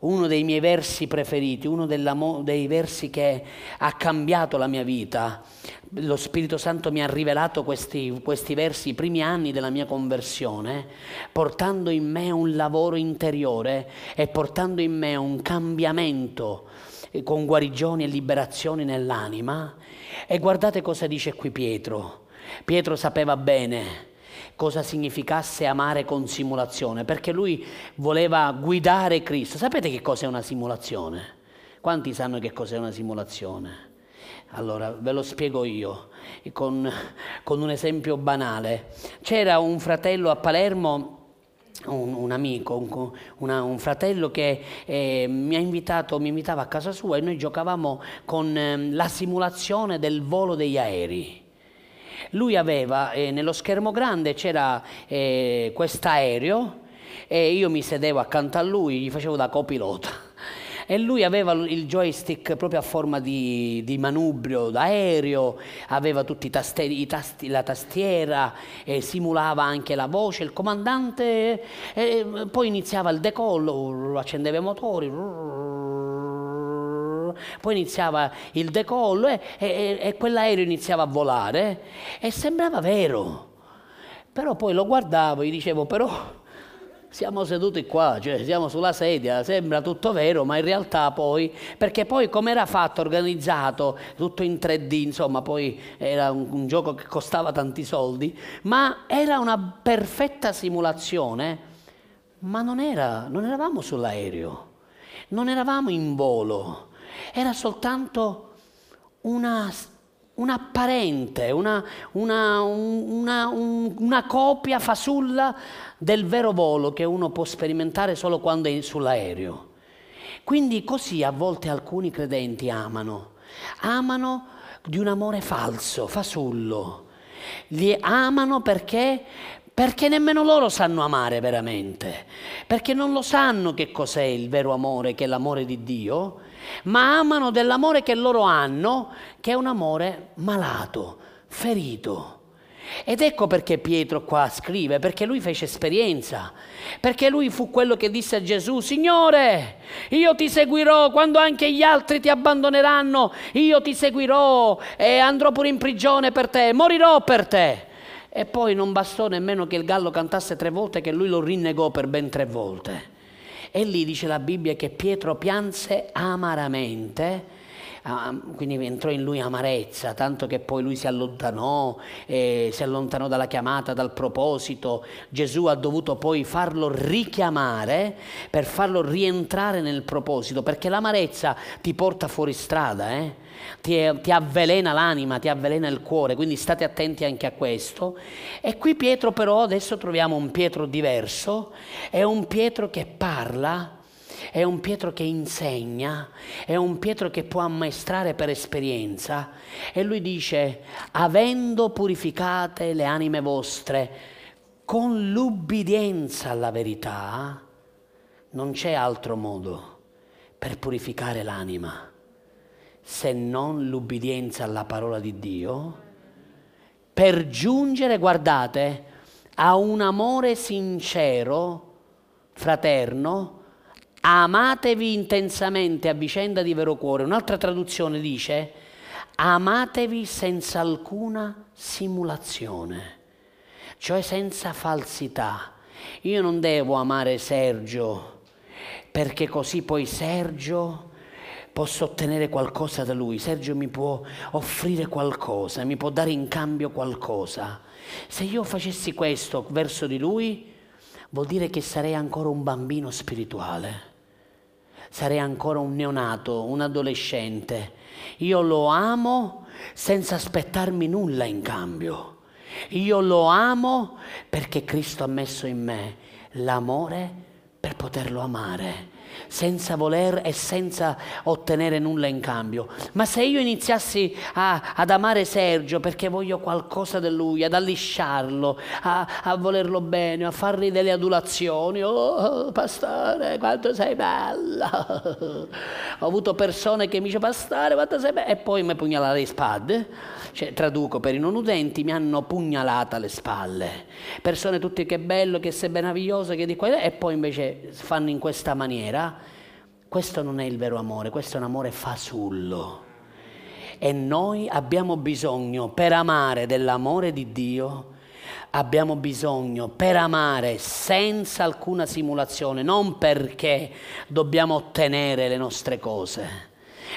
uno dei miei versi preferiti, uno dei versi che ha cambiato la mia vita. Lo Spirito Santo mi ha rivelato questi, questi versi i primi anni della mia conversione, portando in me un lavoro interiore e portando in me un cambiamento con guarigioni e liberazioni nell'anima. E guardate cosa dice qui Pietro. Pietro sapeva bene cosa significasse amare con simulazione, perché lui voleva guidare Cristo. Sapete che cos'è una simulazione? Quanti sanno che cos'è una simulazione? Allora, ve lo spiego io con, con un esempio banale. C'era un fratello a Palermo, un, un amico, un, una, un fratello che eh, mi ha invitato, mi invitava a casa sua, e noi giocavamo con eh, la simulazione del volo degli aerei. Lui aveva, eh, nello schermo grande c'era eh, quest'aereo, e io mi sedevo accanto a lui, gli facevo da copilota. E lui aveva il joystick proprio a forma di, di manubrio d'aereo, aveva tutti i tasti, i tasti, la tastiera, eh, simulava anche la voce, il comandante, eh, poi iniziava il decollo, accendeva i motori, poi iniziava il decollo e, e, e quell'aereo iniziava a volare, e sembrava vero. Però poi lo guardavo e gli dicevo, però siamo seduti qua, cioè siamo sulla sedia, sembra tutto vero, ma in realtà poi, perché poi come era fatto, organizzato, tutto in tre D, insomma, poi era un, un gioco che costava tanti soldi, ma era una perfetta simulazione, ma non era, non eravamo sull'aereo, non eravamo in volo, era soltanto una un'apparente, una, una, una, un, una copia fasulla del vero volo che uno può sperimentare solo quando è sull'aereo. Quindi così a volte alcuni credenti amano, amano di un amore falso, fasullo, li amano perché... Perché nemmeno loro sanno amare veramente, perché non lo sanno che cos'è il vero amore, che è l'amore di Dio, ma amano dell'amore che loro hanno, che è un amore malato, ferito. Ed ecco perché Pietro qua scrive, perché lui fece esperienza, perché lui fu quello che disse a Gesù: Signore, io ti seguirò, quando anche gli altri ti abbandoneranno, io ti seguirò e andrò pure in prigione per te, morirò per te. E poi non bastò nemmeno che il gallo cantasse tre volte, che lui lo rinnegò per ben tre volte. E lì dice la Bibbia che Pietro pianse amaramente, quindi entrò in lui amarezza, tanto che poi lui si allontanò, eh, si allontanò dalla chiamata, dal proposito. Gesù ha dovuto poi farlo richiamare per farlo rientrare nel proposito, perché l'amarezza ti porta fuori strada, eh? Ti, ti avvelena l'anima, ti avvelena il cuore, quindi state attenti anche a questo. E qui Pietro, però, adesso troviamo un Pietro diverso, è un Pietro che parla, è un Pietro che insegna, è un Pietro che può ammaestrare per esperienza. E lui dice: avendo purificate le anime vostre con l'ubbidienza alla verità. Non c'è altro modo per purificare l'anima se non l'ubbidienza alla parola di Dio, per giungere, guardate, a un amore sincero, fraterno. Amatevi intensamente a vicenda di vero cuore. Un'altra traduzione dice: amatevi senza alcuna simulazione, cioè senza falsità. Io non devo amare Sergio perché così poi Sergio posso ottenere qualcosa da lui, Sergio mi può offrire qualcosa, mi può dare in cambio qualcosa. Se io facessi questo verso di lui, vuol dire che sarei ancora un bambino spirituale, sarei ancora un neonato, un adolescente. Io lo amo senza aspettarmi nulla in cambio. Io lo amo perché Cristo ha messo in me l'amore per poterlo amare, senza voler e senza ottenere nulla in cambio. Ma se io iniziassi a, ad amare Sergio perché voglio qualcosa da lui, ad allisciarlo, a, a volerlo bene, a fargli delle adulazioni, oh pastore quanto sei bello, ho avuto persone che mi dicono pastore quanto sei bello, e poi mi pugnalano le spalle, cioè traduco per i non udenti, mi hanno pugnalata le spalle, persone tutte che bello, che sei meraviglioso, che di qua, e poi invece fanno in questa maniera. Questo non è il vero amore, questo è un amore fasullo. E noi abbiamo bisogno, per amare dell'amore di Dio, abbiamo bisogno, per amare senza alcuna simulazione, non perché dobbiamo ottenere le nostre cose,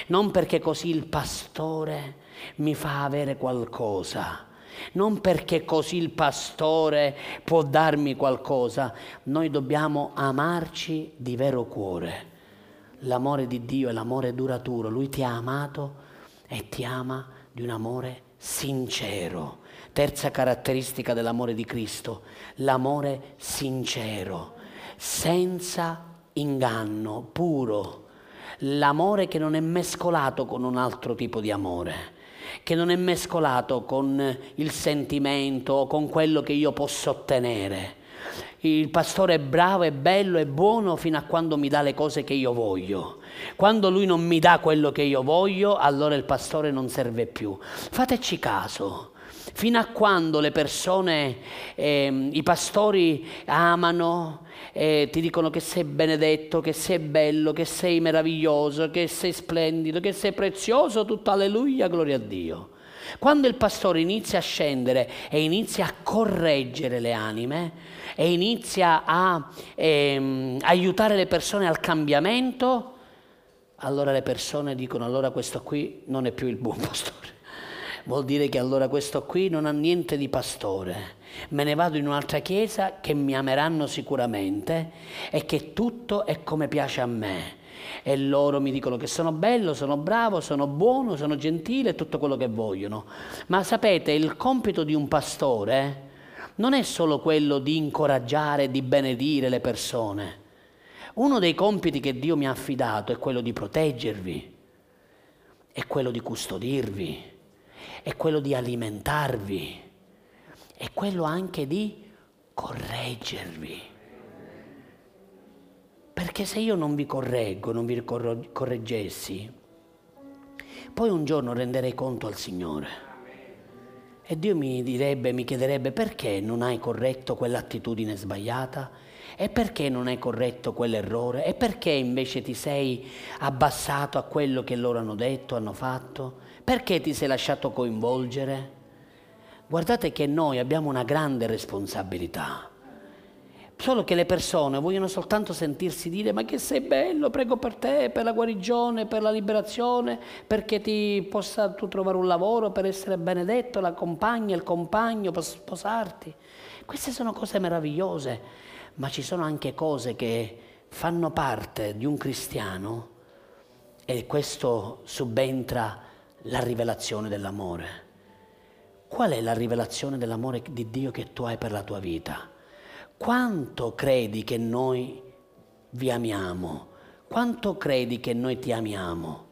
non perché così il pastore mi fa avere qualcosa, non perché così il pastore può darmi qualcosa. Noi dobbiamo amarci di vero cuore. L'amore di Dio è l'amore duraturo. Lui ti ha amato e ti ama di un amore sincero. Terza caratteristica dell'amore di Cristo, l'amore sincero, senza inganno, puro. L'amore che non è mescolato con un altro tipo di amore, che non è mescolato con il sentimento o con quello che io posso ottenere. Il pastore è bravo, è bello, è buono fino a quando mi dà le cose che io voglio. Quando lui non mi dà quello che io voglio, allora il pastore non serve più. Fateci caso, fino a quando le persone, eh, i pastori amano, eh, ti dicono che sei benedetto, che sei bello, che sei meraviglioso, che sei splendido, che sei prezioso, tutto alleluia, gloria a Dio. Quando il pastore inizia a scendere e inizia a correggere le anime e inizia a ehm, aiutare le persone al cambiamento, allora le persone dicono, allora questo qui non è più il buon pastore. Vuol dire che allora questo qui non ha niente di pastore. Me ne vado in un'altra chiesa che mi ameranno sicuramente e che tutto è come piace a me. E loro mi dicono che sono bello, sono bravo, sono buono, sono gentile, tutto quello che vogliono. Ma sapete, il compito di un pastore non è solo quello di incoraggiare, di benedire le persone. Uno dei compiti che Dio mi ha affidato è quello di proteggervi, è quello di custodirvi, è quello di alimentarvi, è quello anche di correggervi. Perché se io non vi correggo, non vi correggessi, poi un giorno renderei conto al Signore. E Dio mi direbbe, mi chiederebbe, perché non hai corretto quell'attitudine sbagliata? E perché non hai corretto quell'errore? E perché invece ti sei abbassato a quello che loro hanno detto, hanno fatto? Perché ti sei lasciato coinvolgere? Guardate che noi abbiamo una grande responsabilità. Solo che le persone vogliono soltanto sentirsi dire ma che sei bello, prego per te, per la guarigione, per la liberazione, perché ti possa tu trovare un lavoro, per essere benedetto, la compagna, il compagno, per sposarti. Queste sono cose meravigliose, ma ci sono anche cose che fanno parte di un cristiano, e questo subentra la rivelazione dell'amore. Qual è la rivelazione dell'amore di Dio che tu hai per la tua vita? Quanto credi che noi vi amiamo? Quanto credi che noi ti amiamo?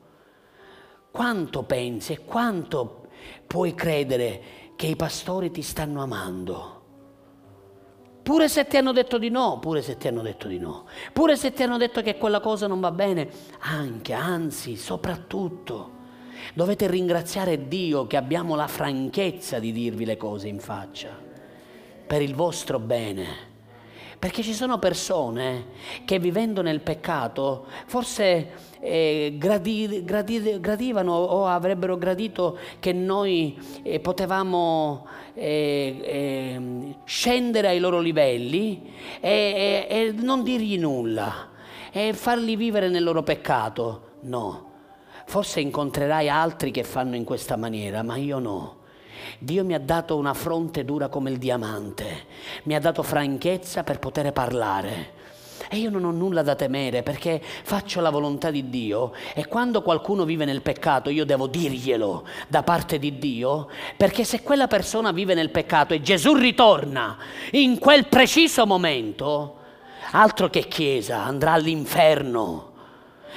Quanto pensi e quanto puoi credere che i pastori ti stanno amando? Pure se ti hanno detto di no, pure se ti hanno detto di no, pure se ti hanno detto che quella cosa non va bene, anche, anzi, soprattutto, dovete ringraziare Dio che abbiamo la franchezza di dirvi le cose in faccia, per il vostro bene. Perché ci sono persone che vivendo nel peccato forse eh, gradi, gradi, gradivano o avrebbero gradito che noi eh, potevamo eh, eh, scendere ai loro livelli e, e, e non dirgli nulla e farli vivere nel loro peccato. No, forse incontrerai altri che fanno in questa maniera, ma io no. Dio mi ha dato una fronte dura come il diamante, mi ha dato franchezza per poter parlare. E io non ho nulla da temere perché faccio la volontà di Dio, e quando qualcuno vive nel peccato io devo dirglielo da parte di Dio, perché se quella persona vive nel peccato e Gesù ritorna in quel preciso momento, altro che chiesa, andrà all'inferno,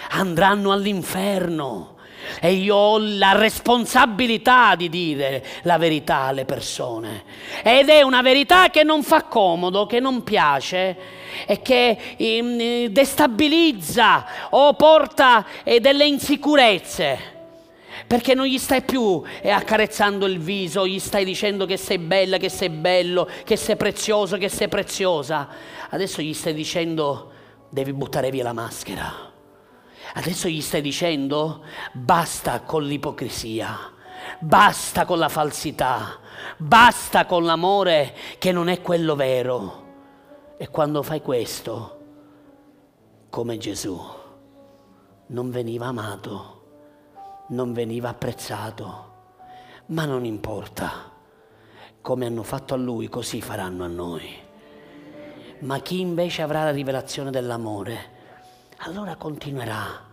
andranno all'inferno. E io ho la responsabilità di dire la verità alle persone, ed è una verità che non fa comodo, che non piace e che eh, destabilizza o porta eh, delle insicurezze, perché non gli stai più eh, accarezzando il viso, gli stai dicendo che sei bella, che sei bello, che sei prezioso, che sei preziosa. Adesso gli stai dicendo devi buttare via la maschera. Adesso gli stai dicendo basta con l'ipocrisia, basta con la falsità, basta con l'amore che non è quello vero. E quando fai questo, come Gesù, non veniva amato, non veniva apprezzato, ma non importa, come hanno fatto a lui così faranno a noi. Ma chi invece avrà la rivelazione dell'amore, allora continuerà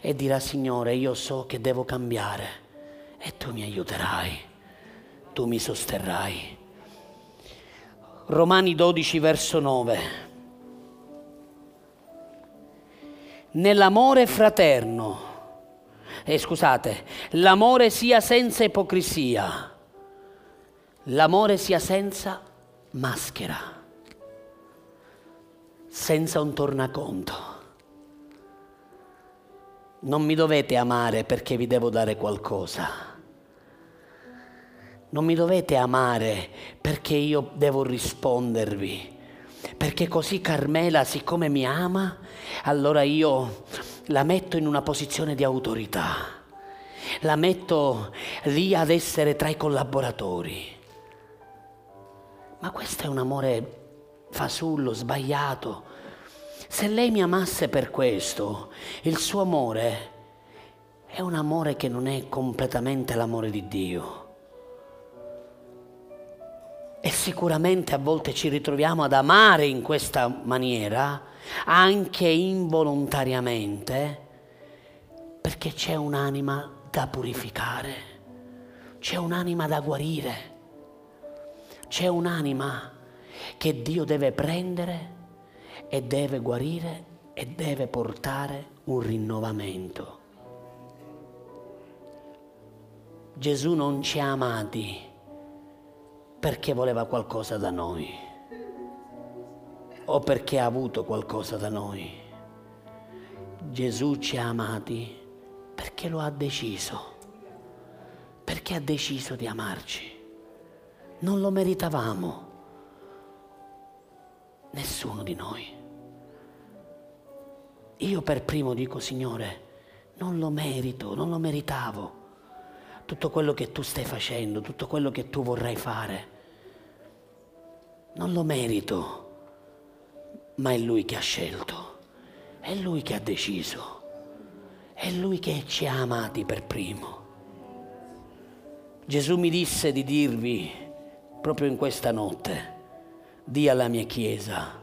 e dirà: Signore, io so che devo cambiare e tu mi aiuterai, tu mi sosterrai. Romani dodici verso nove. Nell'amore fraterno, eh, scusate, l'amore sia senza ipocrisia, l'amore sia senza maschera, senza un tornaconto. Non mi dovete amare perché vi devo dare qualcosa. Non mi dovete amare perché io devo rispondervi. Perché così Carmela, siccome mi ama, allora io la metto in una posizione di autorità. La metto lì ad essere tra i collaboratori. Ma questo è un amore fasullo, sbagliato. Se lei mi amasse per questo, il suo amore è un amore che non è completamente l'amore di Dio. E sicuramente a volte ci ritroviamo ad amare in questa maniera, anche involontariamente, perché c'è un'anima da purificare, c'è un'anima da guarire, c'è un'anima che Dio deve prendere e deve guarire e deve portare un rinnovamento. Gesù non ci ha amati perché voleva qualcosa da noi o perché ha avuto qualcosa da noi. Gesù ci ha amati perché lo ha deciso, perché ha deciso di amarci. Non lo meritavamo, nessuno di noi. Io per primo dico: Signore, non lo merito, non lo meritavo. Tutto quello che tu stai facendo, tutto quello che tu vorrai fare, non lo merito, ma è Lui che ha scelto, è Lui che ha deciso, è Lui che ci ha amati per primo. Gesù mi disse di dirvi proprio in questa notte: dì alla mia Chiesa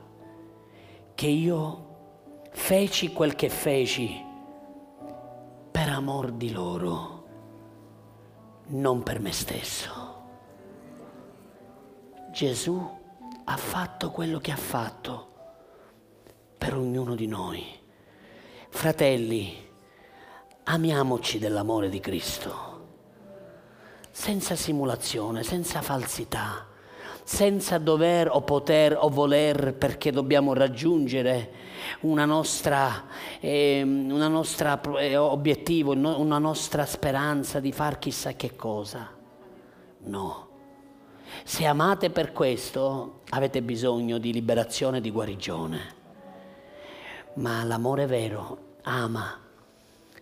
che io feci quel che feci per amor di loro, non per me stesso. Gesù ha fatto quello che ha fatto per ognuno di noi. Fratelli, amiamoci dell'amore di Cristo, senza simulazione, senza falsità, senza dover o poter o voler, perché dobbiamo raggiungere una nostra, eh, una nostra eh, obiettivo, no, una nostra speranza di far chissà che cosa. No. Se amate per questo, avete bisogno di liberazione e di guarigione. Ma l'amore vero ama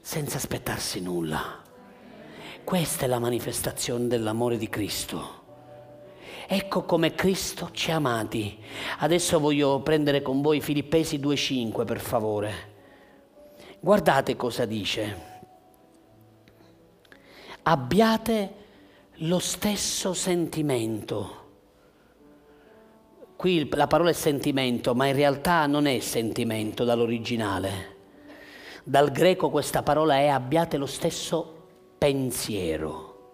senza aspettarsi nulla. Questa è la manifestazione dell'amore di Cristo. Ecco come Cristo ci ha amati. Adesso voglio prendere con voi Filippesi due cinque, per favore. Guardate cosa dice. Abbiate lo stesso sentimento. Qui la parola è sentimento, ma in realtà non è sentimento dall'originale. Dal greco questa parola è abbiate lo stesso pensiero,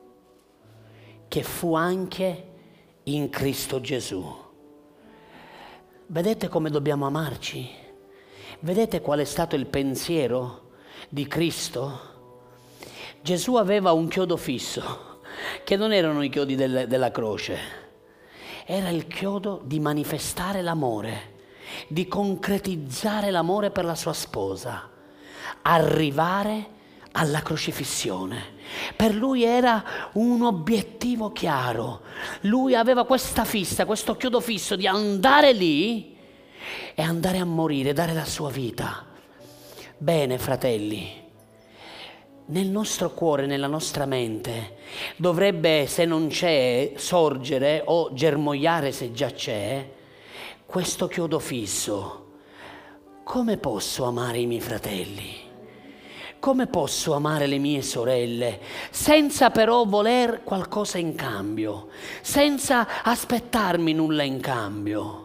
che fu anche in Cristo Gesù. Vedete come dobbiamo amarci? Vedete qual è stato il pensiero di Cristo? Gesù aveva un chiodo fisso, che non erano i chiodi del, della croce, era il chiodo di manifestare l'amore, di concretizzare l'amore per la sua sposa, arrivare alla crocifissione. Per lui era un obiettivo chiaro, lui aveva questa fissa, questo chiodo fisso di andare lì e andare a morire, dare la sua vita. Bene, fratelli, nel nostro cuore, nella nostra mente, dovrebbe, se non c'è, sorgere o germogliare, se già c'è, questo chiodo fisso. Come posso amare i miei fratelli? Come posso amare le mie sorelle? Senza però voler qualcosa in cambio, senza aspettarmi nulla in cambio.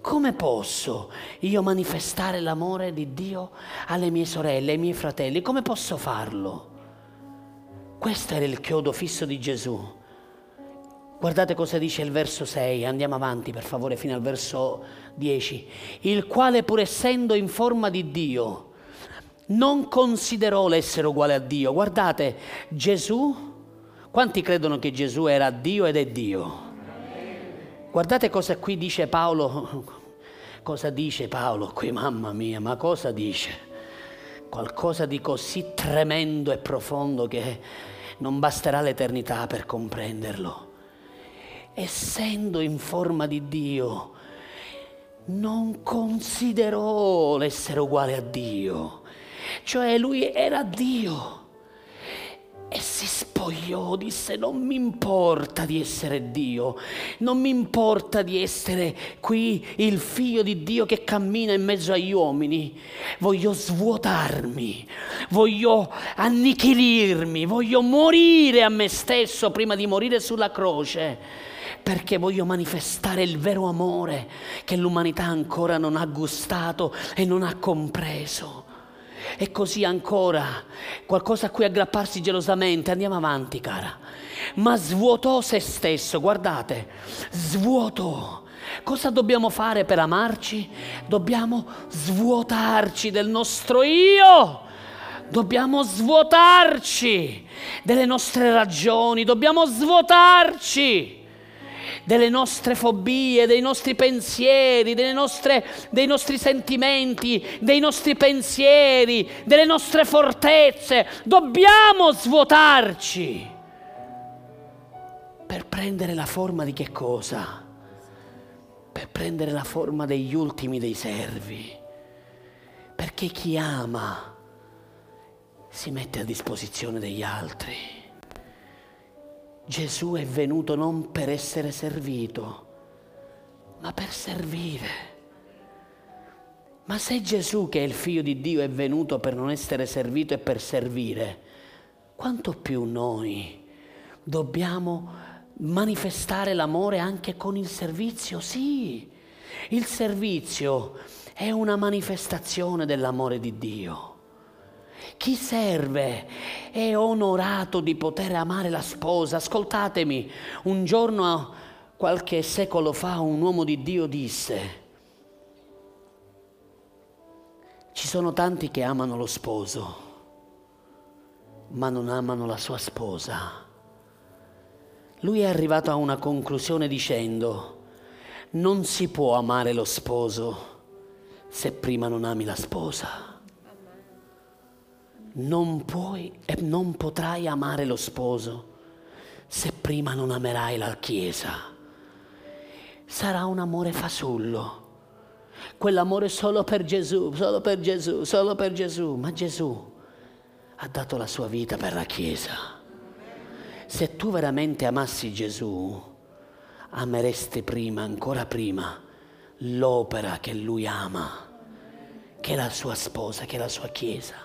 Come posso io manifestare l'amore di Dio alle mie sorelle, ai miei fratelli? Come posso farlo? Questo era il chiodo fisso di Gesù. Guardate cosa dice il verso sei, andiamo avanti per favore fino al verso dieci. Il quale, pur essendo in forma di Dio, non considerò l'essere uguale a Dio. Guardate, Gesù, quanti credono che Gesù era Dio ed è Dio? Guardate cosa qui dice Paolo, cosa dice Paolo qui, mamma mia, ma cosa dice? Qualcosa di così tremendo e profondo che non basterà l'eternità per comprenderlo. Essendo in forma di Dio, non considerò l'essere uguale a Dio, cioè lui era Dio. E si spogliò, disse: non mi importa di essere Dio, non mi importa di essere qui il figlio di Dio che cammina in mezzo agli uomini, voglio svuotarmi, voglio annichilirmi, voglio morire a me stesso prima di morire sulla croce, perché voglio manifestare il vero amore che l'umanità ancora non ha gustato e non ha compreso. E così ancora, qualcosa a cui aggrapparsi gelosamente, andiamo avanti cara, ma svuotò se stesso, guardate, svuotò. Cosa dobbiamo fare per amarci? Dobbiamo svuotarci del nostro io, dobbiamo svuotarci delle nostre ragioni, dobbiamo svuotarci delle nostre fobie, dei nostri pensieri, delle nostre, dei nostri sentimenti, dei nostri pensieri, delle nostre fortezze. Dobbiamo svuotarci per prendere la forma di che cosa? Per prendere la forma degli ultimi dei servi. Perché chi ama si mette a disposizione degli altri. Gesù è venuto non per essere servito, ma per servire. Ma se Gesù, che è il figlio di Dio, è venuto per non essere servito e per servire, quanto più noi dobbiamo manifestare l'amore anche con il servizio? Sì, il servizio è una manifestazione dell'amore di Dio. Chi serve è onorato di poter amare la sposa. Ascoltatemi, un giorno, qualche secolo fa, un uomo di Dio disse: ci sono tanti che amano lo sposo, ma non amano la sua sposa. Lui è arrivato a una conclusione dicendo: non si può amare lo sposo se prima non ami la sposa. Non puoi e non potrai amare lo sposo se prima non amerai la Chiesa. Sarà un amore fasullo, quell'amore solo per Gesù, solo per Gesù, solo per Gesù. Ma Gesù ha dato la sua vita per la Chiesa. Se tu veramente amassi Gesù, ameresti prima, ancora prima, l'opera che lui ama, che è la sua sposa, che è la sua Chiesa.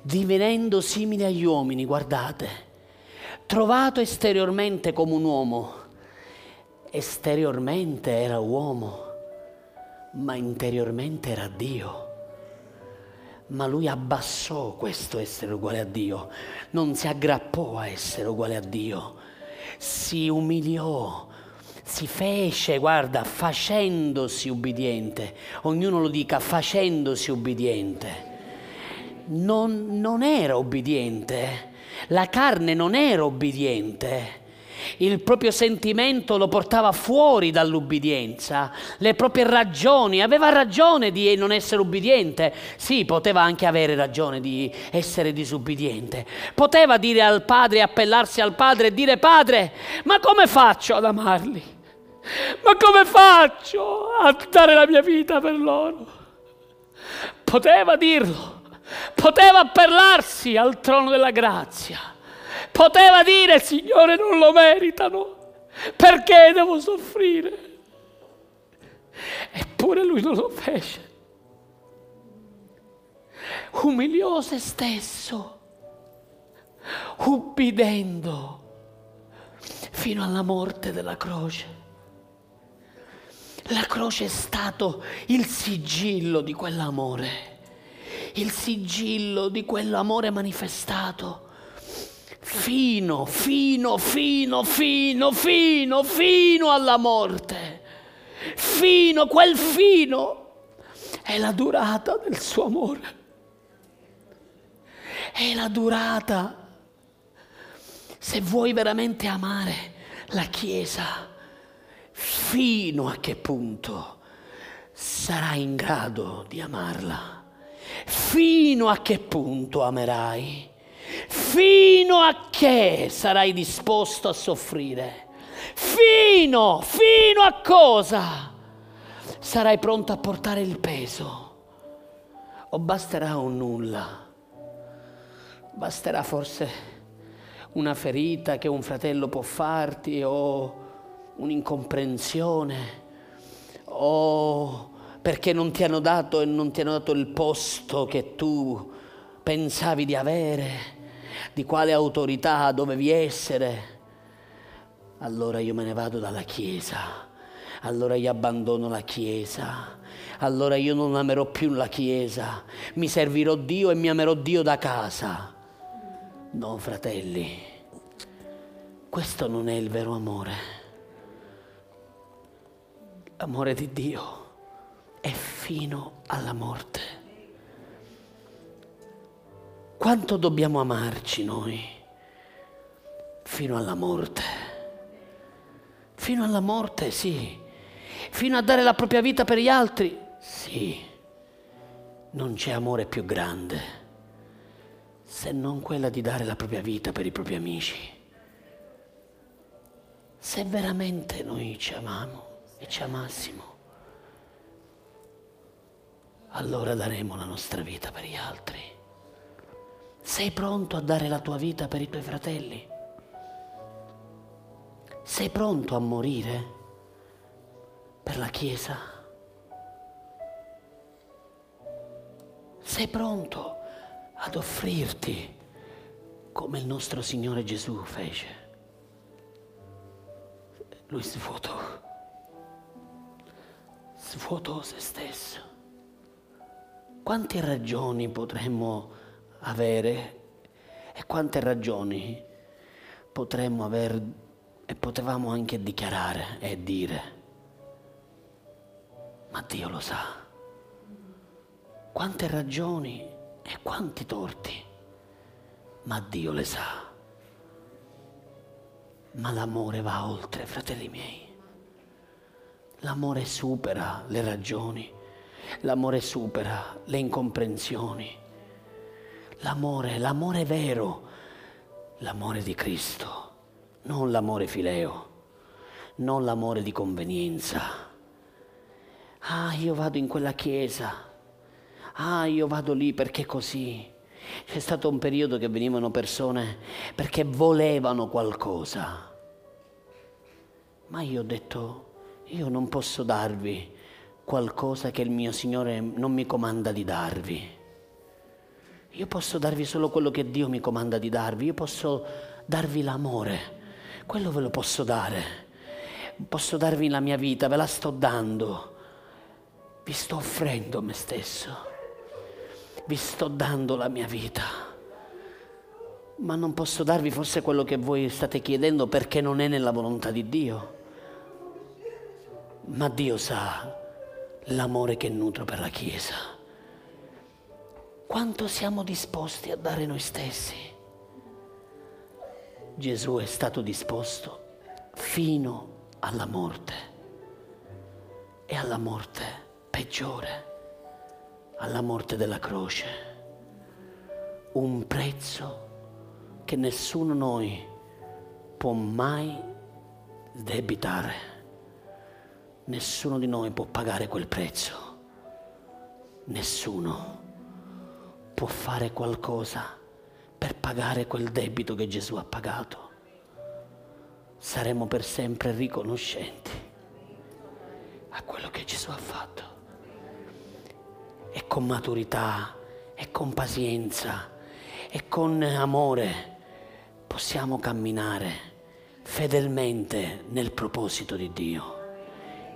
Divenendo simili agli uomini, guardate, trovato esteriormente come un uomo. Esteriormente era uomo, ma interiormente era Dio. Ma lui abbassò questo essere uguale a Dio, non si aggrappò a essere uguale a Dio, si umiliò, si fece, guarda, facendosi ubbidiente, ognuno lo dica, facendosi ubbidiente. Non, non era ubbidiente, la carne non era ubbidiente, il proprio sentimento lo portava fuori dall'ubbidienza, le proprie ragioni, aveva ragione di non essere ubbidiente, sì, poteva anche avere ragione di essere disubbidiente, poteva dire al padre, appellarsi al padre e dire: padre, ma come faccio ad amarli? Ma come faccio a dare la mia vita per loro? Poteva dirlo, poteva appellarsi al trono della grazia. Poteva dire: Signore, non lo meritano, perché devo soffrire? Eppure lui non lo fece. Umiliò se stesso, ubbidendo fino alla morte della croce. La croce è stato il sigillo di quell'amore, il sigillo di quell'amore manifestato. Fino, fino, fino, fino, fino, fino alla morte. Fino, quel fino è la durata del suo amore. È la durata. Se vuoi veramente amare la Chiesa, fino a che punto sarai in grado di amarla? Fino a che punto amerai? Fino a che sarai disposto a soffrire? Fino, fino a cosa sarai pronto a portare il peso? O basterà un nulla? Basterà forse una ferita che un fratello può farti, o un'incomprensione, o perché non ti hanno dato e non ti hanno dato il posto che tu pensavi di avere, di quale autorità dovevi essere. Allora io me ne vado dalla Chiesa, allora io abbandono la Chiesa, allora io non amerò più la Chiesa, mi servirò Dio e mi amerò Dio da casa. No, fratelli, questo non è il vero amore. L'amore di Dio è fino alla morte. Quanto dobbiamo amarci noi? Fino alla morte. Fino alla morte, sì. Fino a dare la propria vita per gli altri, sì. Non c'è amore più grande se non quella di dare la propria vita per i propri amici. Se veramente noi ci amamo e ci amassimo, allora daremo la nostra vita per gli altri. Sei pronto a dare la tua vita per i tuoi fratelli? Sei pronto a morire per la Chiesa? Sei pronto ad offrirti come il nostro Signore Gesù fece? Lui svuotò, svuotò se stesso. Quante ragioni potremmo avere e quante ragioni potremmo aver e potevamo anche dichiarare e dire, ma Dio lo sa. Quante ragioni e quanti torti, ma Dio le sa. Ma l'amore va oltre, fratelli miei. L'amore supera le ragioni, l'amore supera le incomprensioni. L'amore, l'amore vero, l'amore di Cristo, non l'amore fileo, non l'amore di convenienza. Ah, io vado in quella chiesa, ah, io vado lì perché così. C'è stato un periodo che venivano persone perché volevano qualcosa. Ma io ho detto, io non posso darvi qualcosa che il mio Signore non mi comanda di darvi. Io posso darvi solo quello che Dio mi comanda di darvi, io posso darvi l'amore, quello ve lo posso dare, posso darvi la mia vita, ve la sto dando, vi sto offrendo me stesso, vi sto dando la mia vita, ma non posso darvi forse quello che voi state chiedendo perché non è nella volontà di Dio, ma Dio sa l'amore che nutro per la Chiesa. Quanto siamo disposti a dare noi stessi? Gesù è stato disposto fino alla morte, e alla morte peggiore, alla morte della croce. Un prezzo che nessuno di noi può mai debitare, nessuno di noi può pagare quel prezzo, nessuno può fare qualcosa per pagare quel debito che Gesù ha pagato. Saremo per sempre riconoscenti a quello che Gesù ha fatto, e con maturità, e con pazienza, e con amore possiamo camminare fedelmente nel proposito di Dio,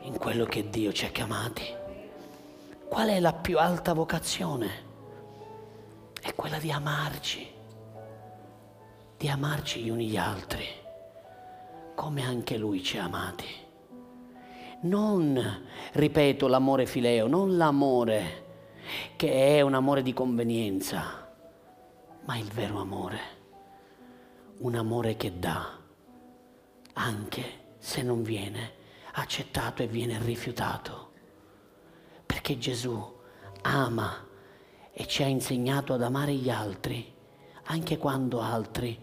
in quello che Dio ci ha chiamati. Qual è la più alta vocazione? È quella di amarci, di amarci gli uni gli altri, come anche Lui ci ha amati. Non, ripeto, l'amore fileo, non l'amore che è un amore di convenienza, ma il vero amore, un amore che dà, anche se non viene accettato e viene rifiutato, perché Gesù ama e ci ha insegnato ad amare gli altri anche quando altri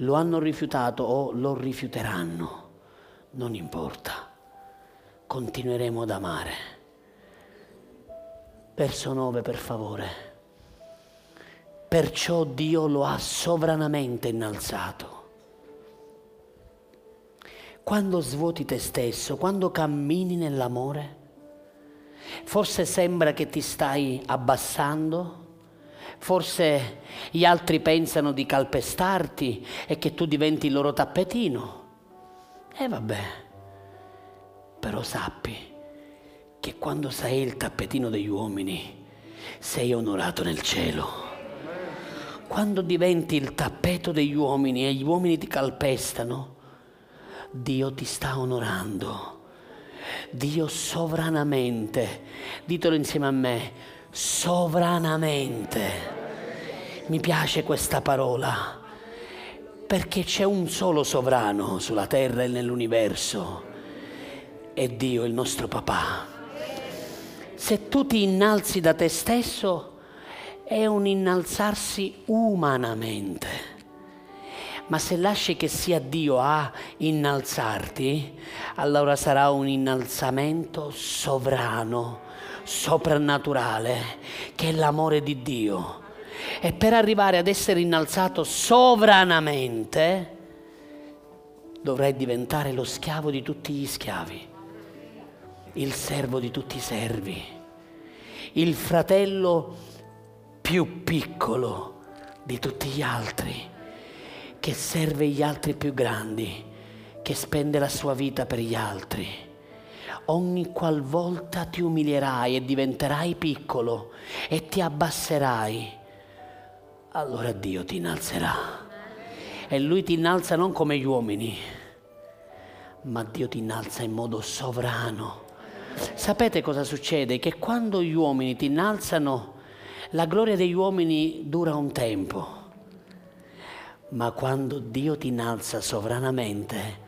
lo hanno rifiutato o lo rifiuteranno, non importa, continueremo ad amare. Verso nove, per favore. Perciò Dio lo ha sovranamente innalzato. Quando svuoti te stesso, quando cammini nell'amore, forse sembra che ti stai abbassando, forse gli altri pensano di calpestarti e che tu diventi il loro tappetino. E vabbè, però sappi che quando sei il tappetino degli uomini sei onorato nel cielo. Quando diventi il tappeto degli uomini e gli uomini ti calpestano, Dio ti sta onorando. Dio sovranamente, ditelo insieme a me, sovranamente. Mi piace questa parola, perché c'è un solo sovrano sulla terra e nell'universo, e Dio è il nostro papà. Se tu ti innalzi da te stesso, è un innalzarsi umanamente. Ma se lasci che sia Dio a innalzarti, allora sarà un innalzamento sovrano, soprannaturale, che è l'amore di Dio. E per arrivare ad essere innalzato sovranamente, dovrai diventare lo schiavo di tutti gli schiavi, il servo di tutti i servi, il fratello più piccolo di tutti gli altri, che serve gli altri più grandi, che spende la sua vita per gli altri. Ogni qualvolta ti umilierai e diventerai piccolo e ti abbasserai, allora Dio ti innalzerà. E Lui ti innalza non come gli uomini, ma Dio ti innalza in modo sovrano. Sapete cosa succede? Che quando gli uomini ti innalzano, la gloria degli uomini dura un tempo. Ma quando Dio ti innalza sovranamente,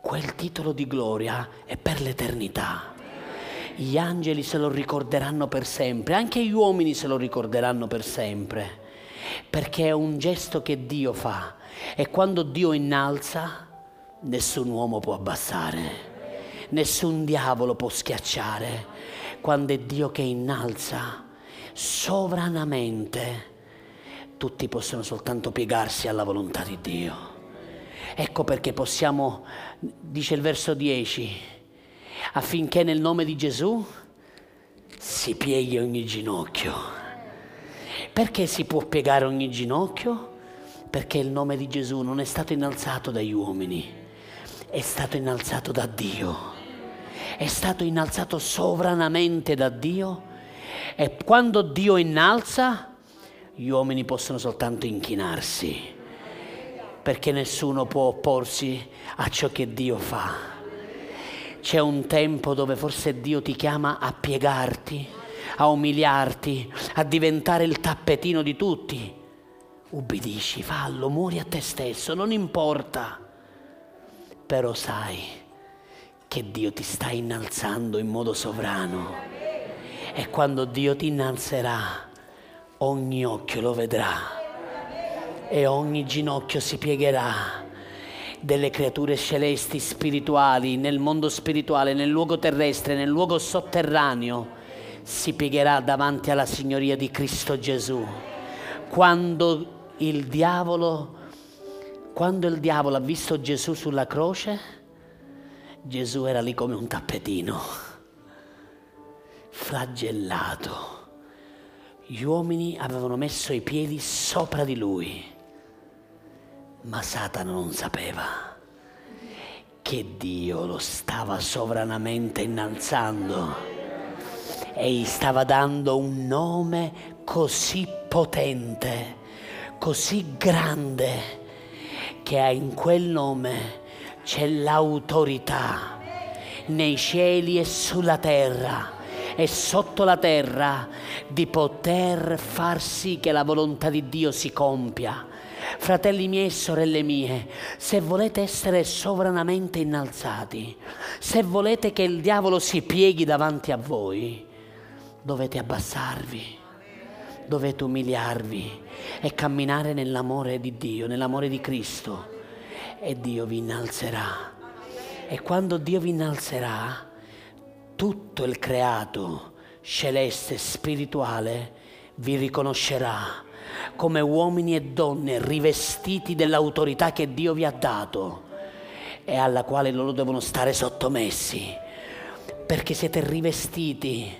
quel titolo di gloria è per l'eternità. Gli angeli se lo ricorderanno per sempre, anche gli uomini se lo ricorderanno per sempre, perché è un gesto che Dio fa, e quando Dio innalza, nessun uomo può abbassare, nessun diavolo può schiacciare. Quando è Dio che innalza sovranamente, tutti possono soltanto piegarsi alla volontà di Dio. Ecco perché possiamo, dice il verso dieci, affinché nel nome di Gesù si pieghi ogni ginocchio. Perché si può piegare ogni ginocchio? perché il nome di Gesù non è stato innalzato dagli uomini, è stato innalzato da Dio, è stato innalzato sovranamente da Dio, e quando Dio innalza gli uomini possono soltanto inchinarsi, perché nessuno può opporsi a ciò che Dio fa. C'è un tempo dove forse Dio ti chiama a piegarti, a umiliarti, a diventare il tappetino di tutti. Ubbidisci, fallo, muori a te stesso, non importa. Però sai che Dio ti sta innalzando in modo sovrano, e quando Dio ti innalzerà ogni occhio lo vedrà e ogni ginocchio si piegherà, delle creature celesti, spirituali, nel mondo spirituale, nel luogo terrestre, nel luogo sotterraneo, si piegherà davanti alla signoria di Cristo Gesù. Quando il diavolo, quando il diavolo ha visto Gesù sulla croce, Gesù era lì come un tappetino, flagellato. Gli uomini avevano messo i piedi sopra di lui, ma Satana non sapeva che Dio lo stava sovranamente innalzando e gli stava dando un nome così potente, così grande, che in quel nome c'è l'autorità nei cieli e sulla terra e sotto la terra di poter far sì che la volontà di Dio si compia. Fratelli miei e sorelle mie, se volete essere sovranamente innalzati, se volete che il diavolo si pieghi davanti a voi, dovete abbassarvi, dovete umiliarvi e camminare nell'amore di Dio, nell'amore di Cristo, e Dio vi innalzerà. E quando Dio vi innalzerà, tutto il creato celeste e spirituale vi riconoscerà come uomini e donne rivestiti dell'autorità che Dio vi ha dato e alla quale loro devono stare sottomessi, perché siete rivestiti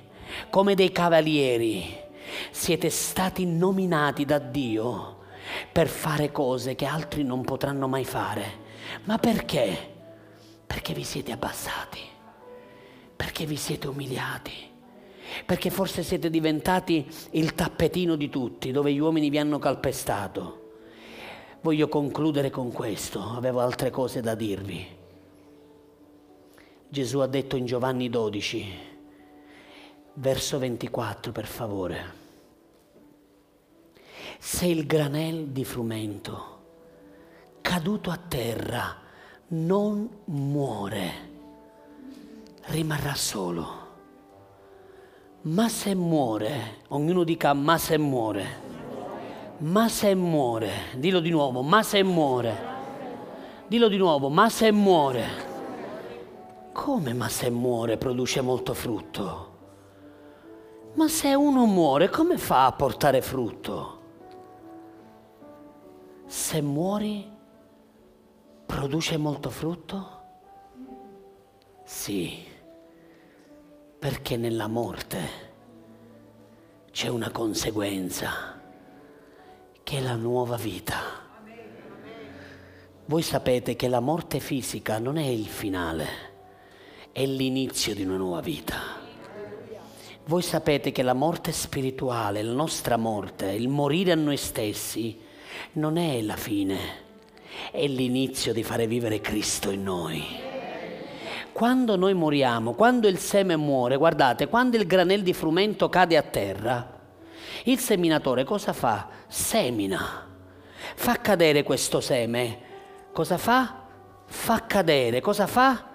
come dei cavalieri, siete stati nominati da Dio per fare cose che altri non potranno mai fare. Ma perché? Perché vi siete abbassati, perché vi siete umiliati, perché forse siete diventati il tappetino di tutti, dove gli uomini vi hanno calpestato. Voglio concludere con questo, avevo altre cose da dirvi. Gesù ha detto in Giovanni dodici, verso ventiquattro, per favore: se il granel di frumento caduto a terra non muore, rimarrà solo. Ma se muore, ognuno dica ma se muore, ma se muore, dillo di nuovo, ma se muore, dillo di nuovo, ma se muore. Come ma se muore produce molto frutto? Ma se uno muore, come fa a portare frutto? Se muori, produce molto frutto? Sì. Perché nella morte c'è una conseguenza, che è la nuova vita. Voi sapete che la morte fisica non è il finale, è l'inizio di una nuova vita. Voi sapete che la morte spirituale, la nostra morte, il morire a noi stessi, non è la fine, è l'inizio di fare vivere Cristo in noi. Quando noi moriamo, quando il seme muore, guardate, quando il granel di frumento cade a terra, il seminatore cosa fa? Semina. Fa cadere questo seme. Cosa fa? Fa cadere. Cosa fa?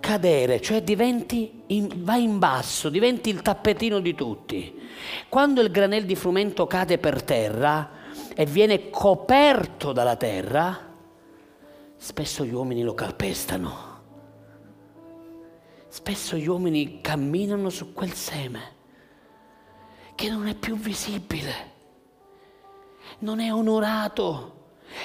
Cadere, cioè diventi in, vai in basso, diventi il tappetino di tutti. Quando il granel di frumento cade per terra e viene coperto dalla terra, spesso gli uomini lo calpestano. Spesso gli uomini camminano su quel seme che non è più visibile, non è onorato.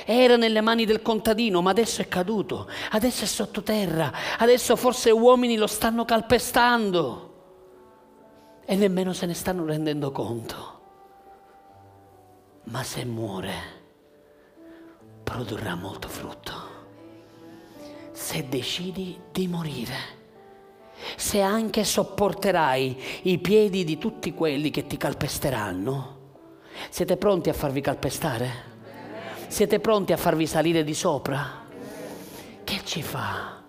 Era nelle mani del contadino, ma adesso è caduto, adesso è sottoterra, adesso forse uomini lo stanno calpestando e nemmeno se ne stanno rendendo conto. Ma se muore, produrrà molto frutto. Se decidi di morire, se anche sopporterai i piedi di tutti quelli che ti calpesteranno. Siete pronti a farvi calpestare? Siete pronti a farvi salire di sopra? Che ci fa?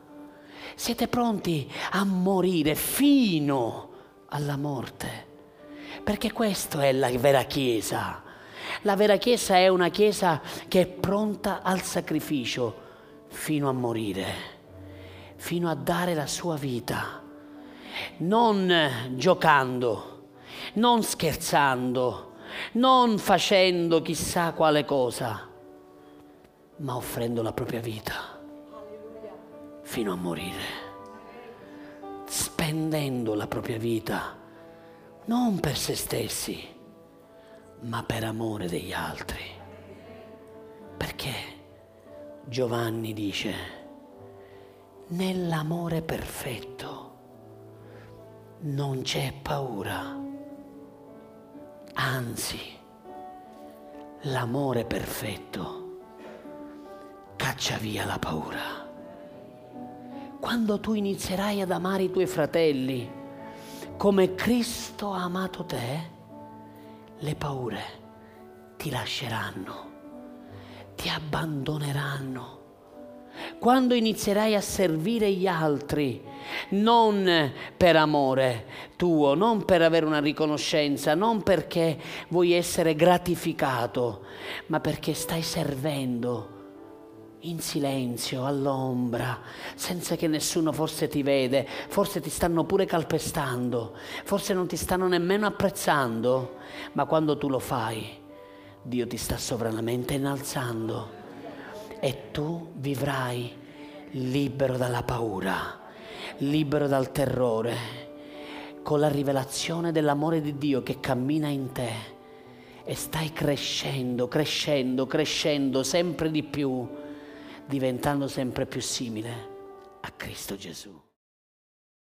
Siete pronti a morire fino alla morte? Perché questa è la vera Chiesa. La vera Chiesa è una Chiesa che è pronta al sacrificio fino a morire, fino a dare la sua vita, non giocando, non scherzando, non facendo chissà quale cosa, ma offrendo la propria vita fino a morire, spendendo la propria vita non per se stessi, ma per amore degli altri. Perché Giovanni dice: nell'amore perfetto non c'è paura, anzi, l'amore perfetto caccia via la paura. Quando tu inizierai ad amare i tuoi fratelli come Cristo ha amato te, le paure ti lasceranno, ti abbandoneranno. Quando inizierai a servire gli altri, non per amore tuo, non per avere una riconoscenza, non perché vuoi essere gratificato, ma perché stai servendo in silenzio, all'ombra, senza che nessuno forse ti vede, forse ti stanno pure calpestando, forse non ti stanno nemmeno apprezzando, ma quando tu lo fai, Dio ti sta sovranamente innalzando. E tu vivrai libero dalla paura, libero dal terrore, con la rivelazione dell'amore di Dio che cammina in te, e stai crescendo, crescendo, crescendo sempre di più, diventando sempre più simile a Cristo Gesù.